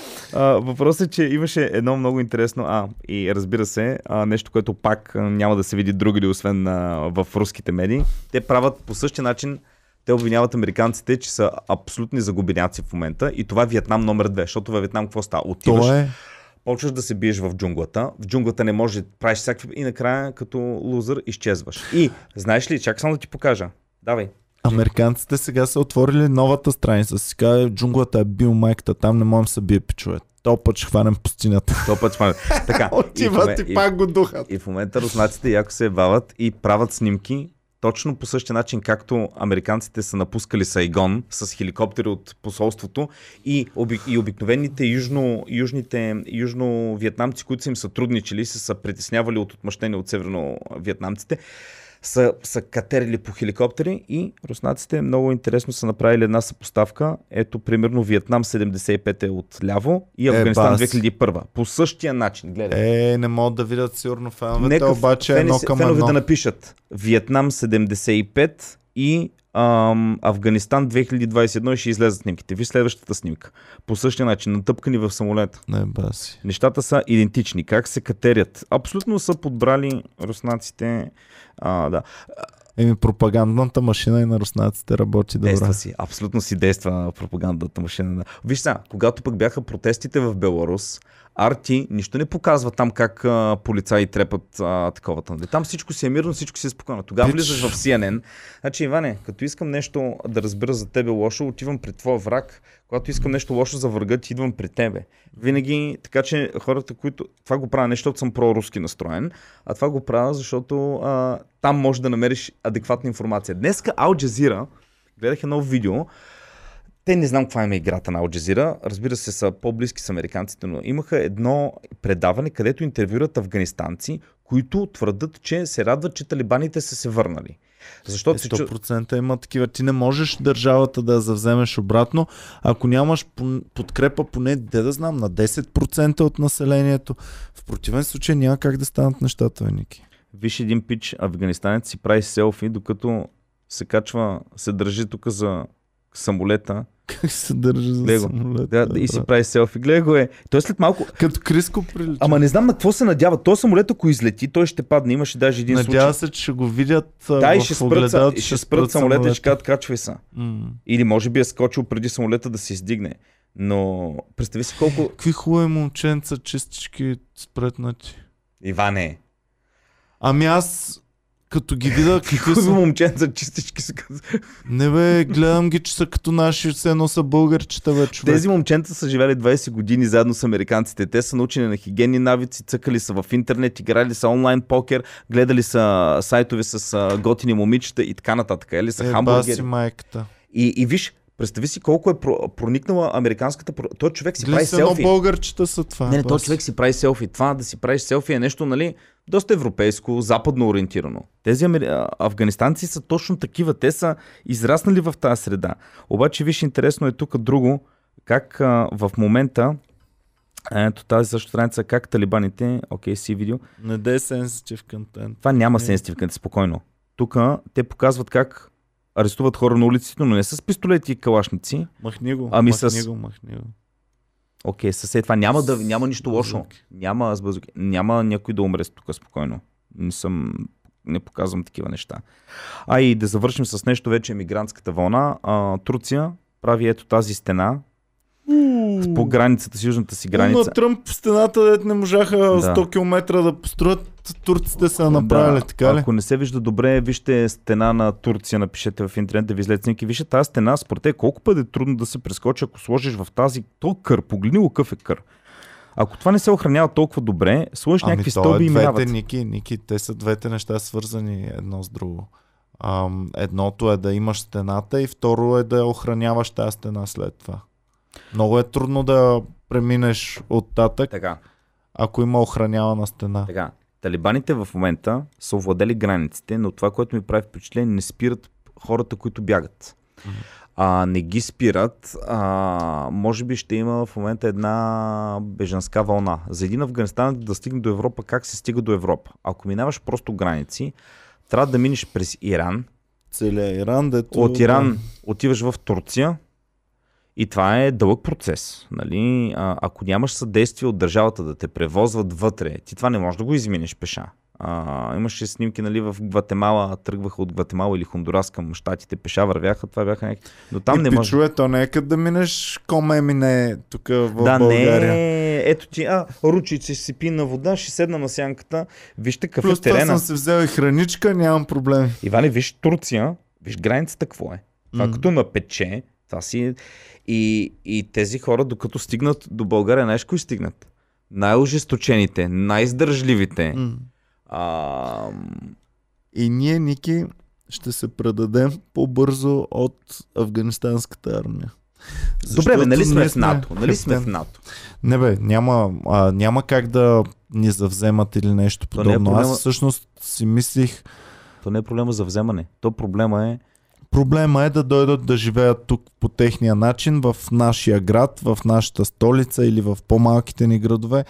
Въпросът е, че имаше едно много интересно, и разбира се, нещо, което пак няма да се види другаде, освен в руските медии. Те правят по същия начин, те обвиняват американците, че са абсолютни загубеняци в момента и това е Виетнам номер 2, защото във Виетнам какво става? Отиваш... Почваш да се биеш в джунглата. В джунглата не можеш да правиш всякакви... И накрая, като лузър, изчезваш. И, знаеш ли, чак само да ти покажа. Давай. Американците сега са отворили новата страница. Сега джунглата е бил майката. Там не можем да се бие пичове. То път ще хванем пустинята. Така. Отиват и пак го духат. И в момента руснаците яко се ебават и правят снимки. Точно по същия начин, както американците са напускали Сайгон с хеликоптери от посолството и обикновените южновиетнамци, които са им сътрудничили, са притеснявали от отмъщение от северновиетнамците, са катерили по хеликоптери и руснаците много интересно са направили една съпоставка. Ето, примерно, Виетнам 75 е от ляво и Афганистан 2001. По същия начин, гледай. Не могат да видят сигурно феновете, нека, обаче едно към едно. Феновете да напишат Виетнам 75 и Афганистан 2021 и ще излезат снимките. Ви следващата снимка. По същия начин, натъпкани в самолета. Нещата са идентични. Как се катерят? Абсолютно са подбрали руснаците. Пропагандната машина и на руснаците работи добра. Действа си. Абсолютно си действа пропагандната машина. Виж сега, когато пък бяха протестите в Беларус, Арти нищо не показва там как полицаи трепат таковата. Там всичко си е мирно, всичко си е спокойно. Тогава влизаш в CNN. Значи, Иване, като искам нещо да разбера за тебе лошо, отивам при твоя враг. Когато искам нещо лошо за врага, ти идвам при тебе. Винаги, така че хората, които... Това го правя не защото съм проруски настроен, а това го правя, защото там можеш да намериш адекватна информация. Днеска Ал Джазира, гледах едно видео. Те не знам каква има играта на Ал Джазира, разбира се са по-близки с американците, но имаха едно предаване, където интервюрат афганистанци, които твърдат, че се радват, че талибаните са се върнали. Защото 100% има такива. Ти не можеш държавата да я завземеш обратно, ако нямаш подкрепа поне, да знам, на 10% от населението. В противен случай няма как да станат нещата, Ники. Виж един пич, афганистанец си прави селфи, докато се качва, се държи тук за самолета. Как се държи за самолета? Да, и си прави селфи. Гледай го е. Той след малко... Като Криско прилича. Ама не знам на какво се надява. Той самолет, ако излети, той ще падне. Имаше даже един случай. Надява се, че ще го видят в огледалото. Да, ще спрат самолета и ще кажат, качвай се. Или може би е скочил преди самолета да се издигне. Но представи си колко... Какви хубави момченца, чистички, спретнати. Иване. Ами аз... Като ги видя, какви са момченца, чистички се казва. Не бе, гледам ги, че са като наши, все едно са българчета бе, човек. Тези момченца са живели 20 години заедно с американците. Те са научени на хигиенни навици, цъкали са в интернет, играли са онлайн покер, гледали са сайтове с готини момичета и така нататък. Ели са хамбургери. Еба си майката. И виж, представи си колко е проникнала американската... Той човек си прави селфи. Едно българчета са това. Не, той човек си прави селфи. Това да си правиш селфи е нещо, нали... Доста европейско, западно ориентирано. Тези афганистанци са точно такива. Те са израснали в тази среда. Обаче, виж, интересно е тук друго, как в момента ето тази също страница, как талибаните, си видео. Не да е сенситив контент. Това няма сенситив контент, спокойно. Тук те показват как арестуват хора на улиците, но не с пистолети и калашници. Махни го, махни го. Съсед, това няма нищо лошо. Няма някой да умре тук спокойно. Не показвам такива неща. И да завършим с нещо вече емигрантската вълна. Турция прави ето тази стена по границата, с южната си граница. Но на Тръмп стената не можаха 100 км да построят. Турците са направили, така ли? Ако не се вижда добре, вижте стена на Турция, напишете в интернет да ви излезе снимки. Вижте тази стена, според те колко път е трудно да се прескочи, ако сложиш в тази то кър, погледни къв е кър. Ако това не се охранява толкова добре, сложиш някакви стълби и минават. Ами Ники, те са двете неща свързани едно с друго. Едното е да имаш стената и второ е да охраняваш тази стена след това. Много е трудно да преминеш оттатък, ако има охранявана стена. Така. Талибаните в момента са овладели границите, но това, което ми прави впечатление, не спират хората, които бягат. Не ги спират. Може би ще има в момента една бежанска вълна. За един Афганистан да стигне до Европа, как се стига до Европа? Ако минаваш просто граници, трябва да минеш през Иран. Целия Иран, дето... От Иран отиваш в Турция. И това е дълъг процес. Нали? Ако нямаш съдействие от държавата да те превозват вътре, ти това не можеш да го изминеш пеша. Имаше снимки, нали, в Гватемала, тръгваха от Гватемала или Хондурас към щатите, пеша вървяха, това бяха някакви... Но там и не може... Пичуе, то не е къде да минеш, коме мине тук в България. Не, ето ти, ручици си пи на вода, ще седна на сянката, вижте какъв е терена. Плюс това съм се взел и храничка, нямам проблем. Иване, виж Турция, виж границата какво е. Това като напече, това си... И тези хора, докато стигнат до България, знаеш кои стигнат? Най-ожесточените, най-издържливите. И ние, Ники, ще се предадем по-бързо от афганистанската армия. Добре, бе, нали сме в НАТО? Нали сме в НАТО? Не бе, няма как да ни завземат или нещо подобно. Аз всъщност си мислих... То не е проблема за вземане. То проблема е... Проблема е да дойдат да живеят тук по техния начин, в нашия град, в нашата столица или в по-малките ни градове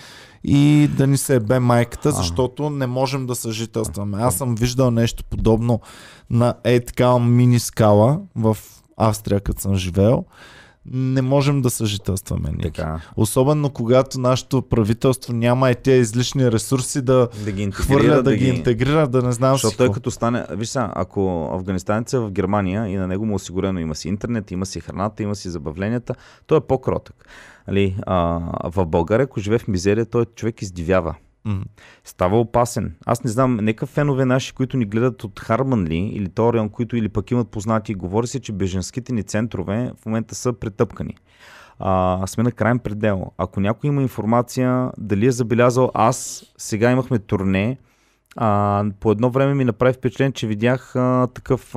и да ни се бе майката, защото не можем да съжителстваме. Аз съм виждал нещо подобно на такава мини скала в Австрия, като съм живеел. Не можем да съжителстваме никак. Особено когато нашето правителство няма тези излишни ресурси да ги хвърля, да ги интегрира, да не знам. Защото той като стане. Виж сега, ако афганистанец е в Германия и на него му осигурено има си интернет, има си храната, има си забавленията, той е по-кротък. Нали, в България, ако живее в мизерия, той човек издивява. Става опасен. Аз не знам, нека фенове наши, които ни гледат от Харманли или Ториан, които или пък имат познати, говори се, че беженските ни центрове в момента са претъпкани. Сме на крайен предел. Ако някой има информация, дали е забелязал, аз сега имахме турне, по едно време ми направи впечатление, че видях такъв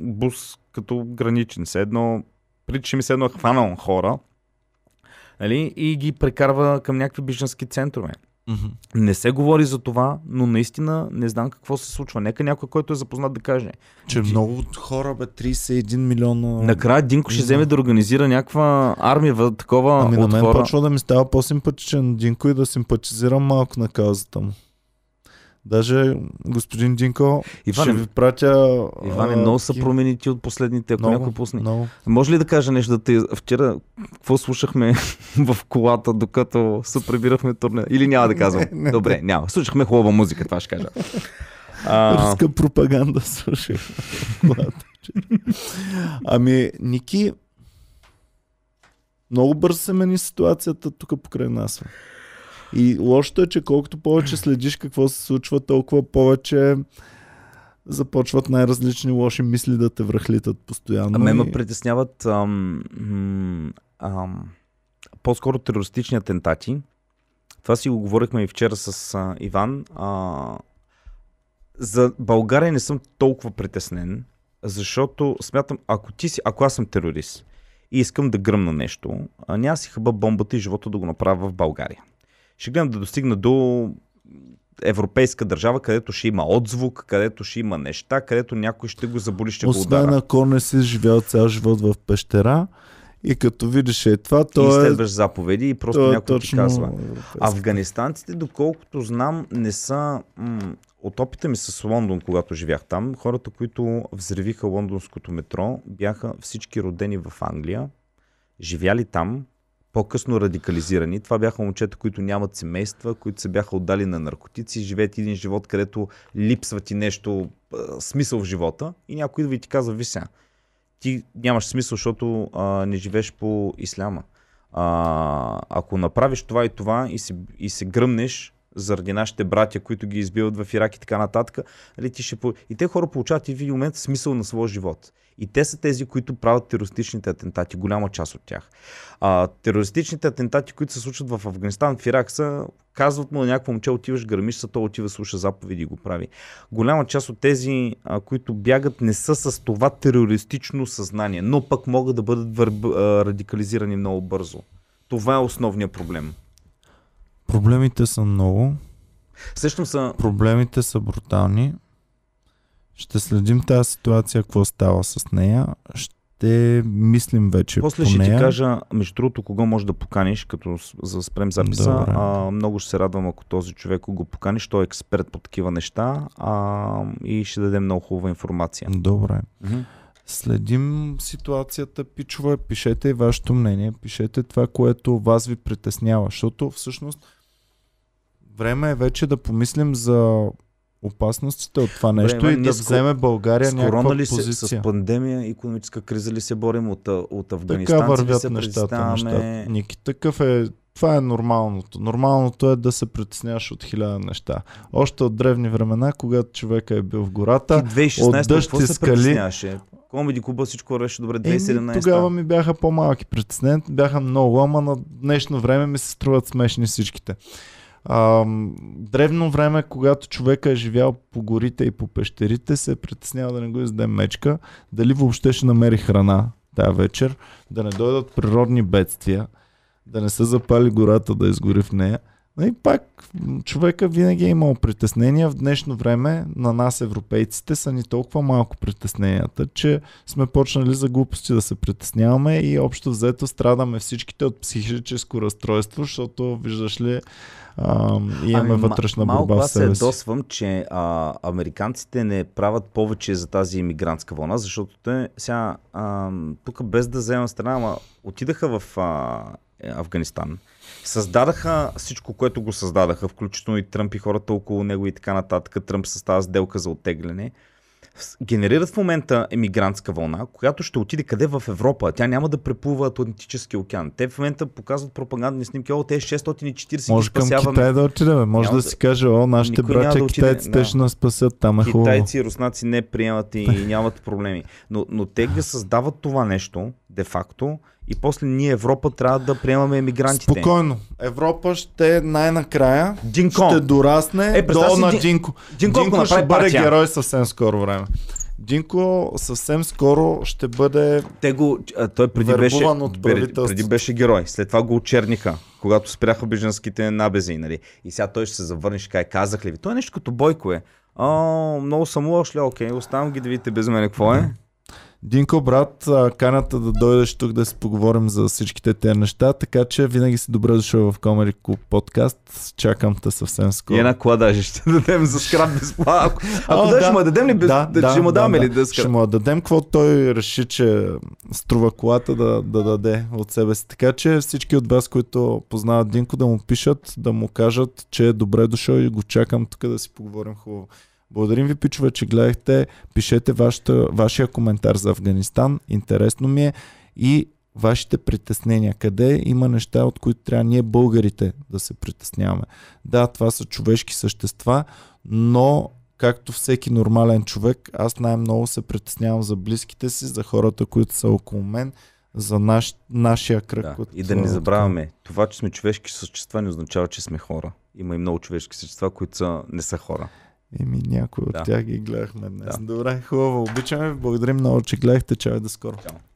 бус като граничен. Прилича ми се едно хванал хора, нали? И ги прекарва към някакви беженски центрове. Не се говори за това, но наистина не знам какво се случва. Нека някой, който е запознат, да каже. Че много хора, бе, 31 милиона... Накрая Динко ще вземе да организира някаква армия, такова от хора. Ами на мен почва да ми става по-симпатичен Динко и да симпатизирам малко на каузата му. Даже господин Динко, Иване, ще ви пратя... Иване, много са промени ти от последните, ако много, някой пусне. Много. Може ли да кажа нещо? Вчера какво слушахме в колата, докато се прибирахме турне? Или няма да казвам? Не. Добре, няма. Слушахме хубава музика, това ще кажа. Руска пропаганда слушах в колата. Ами, Ники, много бързо се мени ситуацията тук покрай нас. И лошото е, че колкото повече следиш какво се случва, толкова повече започват най-различни лоши мисли да те връхлитат постоянно. Ме притесняват по-скоро терористични атентати. Това си го говорихме и вчера с Иван. За България не съм толкова притеснен, защото смятам, ако аз съм терорист и искам да гръмна нещо, няма си хъба бомбата и живота да го направя в България. Ще гледам да достигна до европейска държава, където ще има отзвук, където ще има неща, където някой ще го заболи, ще го удара. Освен ако не си живял цял живот в пещера и като видиш това, то и следваш заповеди и просто някой ти казва. Афганистанците, доколкото знам, не са... От опита ми с Лондон, когато живях там, хората, които взривиха лондонското метро, бяха всички родени в Англия, живяли там, по-късно радикализирани. Това бяха момчета, които нямат семейства, които се бяха отдали на наркотици, живеят един живот, където липсва ти нещо, смисъл в живота, и някой да ви ти казва: вися, ти нямаш смисъл, защото не живееш по исляма. Ако направиш това и това и се гръмнеш заради нашите братя, които ги избиват в Ирак и така нататък, нали, ти ще... и те хора получават и в един момент смисъл на своя живот. И те са тези, които правят терористичните атентати, голяма част от тях. Терористичните атентати, които се случват в Афганистан, в Ирак са, казват му на някакво момче, отиваш, гърмиш се, то отива, слуша заповеди и го прави. Голяма част от тези, които бягат, не са с това терористично съзнание, но пък могат да бъдат радикализирани много бързо. Това е основният проблем. Проблемите са много. Също са... Проблемите са брутални. Ще следим тази ситуация, какво става с нея. Ще мислим вече по нея. После ще ти кажа, между другото, кого може да поканиш, като за спрем записа. Много ще се радвам, ако този човек го поканиш. Той е експерт по такива неща и ще даде много хубава информация. Добре. Следим ситуацията, пичове, пишете и вашето мнение, пишете това, което вас ви притеснява, защото всъщност време е вече да помислим за опасностите от това нещо. Време, и да вземе България някаква позиция. С пандемия, икономическа криза ли се борим, от Афганистан? Така вървят нещата. Ники, такъв е. Това е нормалното. Нормалното е да се притесняваш от хиляда неща. Още от древни времена, когато човека е бил в гората, от дъжди, скали... Комеди клуба всичко вървеше добре, 2017. Тогава ми бяха по-малки притеснени, бяха много, ама на днешно време ми се струват смешни всичките. Древно време, когато човека е живял по горите и по пещерите, се притеснява да не го издаде мечка, дали въобще ще намери храна тази вечер, да не дойдат природни бедствия, да не се запали гората, да изгори в нея. И пак човека винаги е имал притеснения. В днешно време на нас, европейците, са ни толкова малко притесненията, че сме почнали за глупости да се притесняваме и общо взето страдаме всичките от психическо разстройство, защото виждаш ли, имаме вътрешна борба в себе си. Малко се ядосвам, че американците не правят повече за тази имигрантска вълна, защото те сега, тук без да вземем страна, ама отидаха в Афганистан. Създадаха всичко, което го създадаха, включително и Тръмп и хората около него и така нататък. Тръмп създава сделка за оттегляне. Генерират в момента емигрантска вълна, която ще отиде къде в Европа. Тя няма да преплува Атлантическия океан. Те в момента показват пропагандни снимки. О, те 640 може ги спасяваме. Може към Китай да отидем. Може да си каже, о, нашите братя да китайците ще нас спасят. Там е хубаво. Китайци и руснаци не приемат и нямат проблеми. Но те ги създават това нещо, де-факто, и после ние Европа трябва да приемаме емигрантите. Спокойно. Европа ще най-накрая ще дорасне до на Динко. Динко ще бъде герой съвсем скоро време. Динко съвсем скоро ще бъде той вербуван от правителството. Преди беше герой. След това го очерниха, когато спряха бежанските набези. Нали? И сега той ще се завърне, ще каже, казах ли ви. Той е нещо като Бойко е. Много съм лош ли? Окей, оставам ги да видите без мене какво е. Динко, брат, каната да дойдеш тук да си поговорим за всичките тези неща, така че винаги си добре дошъл в Комери Клуб подкаст. Чакам те съвсем скоро. И една кола даже ще дадем за скрап безплатно. Ако да, ще му дадем ли ще му даме ли да скрап? Ще му дадем какво той реши, че струва колата да даде от себе си. Така че всички от вас, които познават Динко, да му пишат, да му кажат, че е добре дошъл и го чакам тук да си поговорим хубаво. Благодарим ви, пичове, че гледахте. Пишете вашия коментар за Афганистан. Интересно ми е. И вашите притеснения. Къде има неща, от които трябва ние българите да се притесняваме. Да, това са човешки същества, но както всеки нормален човек, аз най-много се притеснявам за близките си, за хората, които са около мен, за нашия кръг. Да, и да не забравяме, това, че сме човешки същества, не означава, че сме хора. Има и много човешки същества, които не са хора. Еми, някои от тях ги гледахме днес. Да. Добре, хубаво. Обичаме ви. Благодарим много, че гледахте. Чао и до скоро. Чао.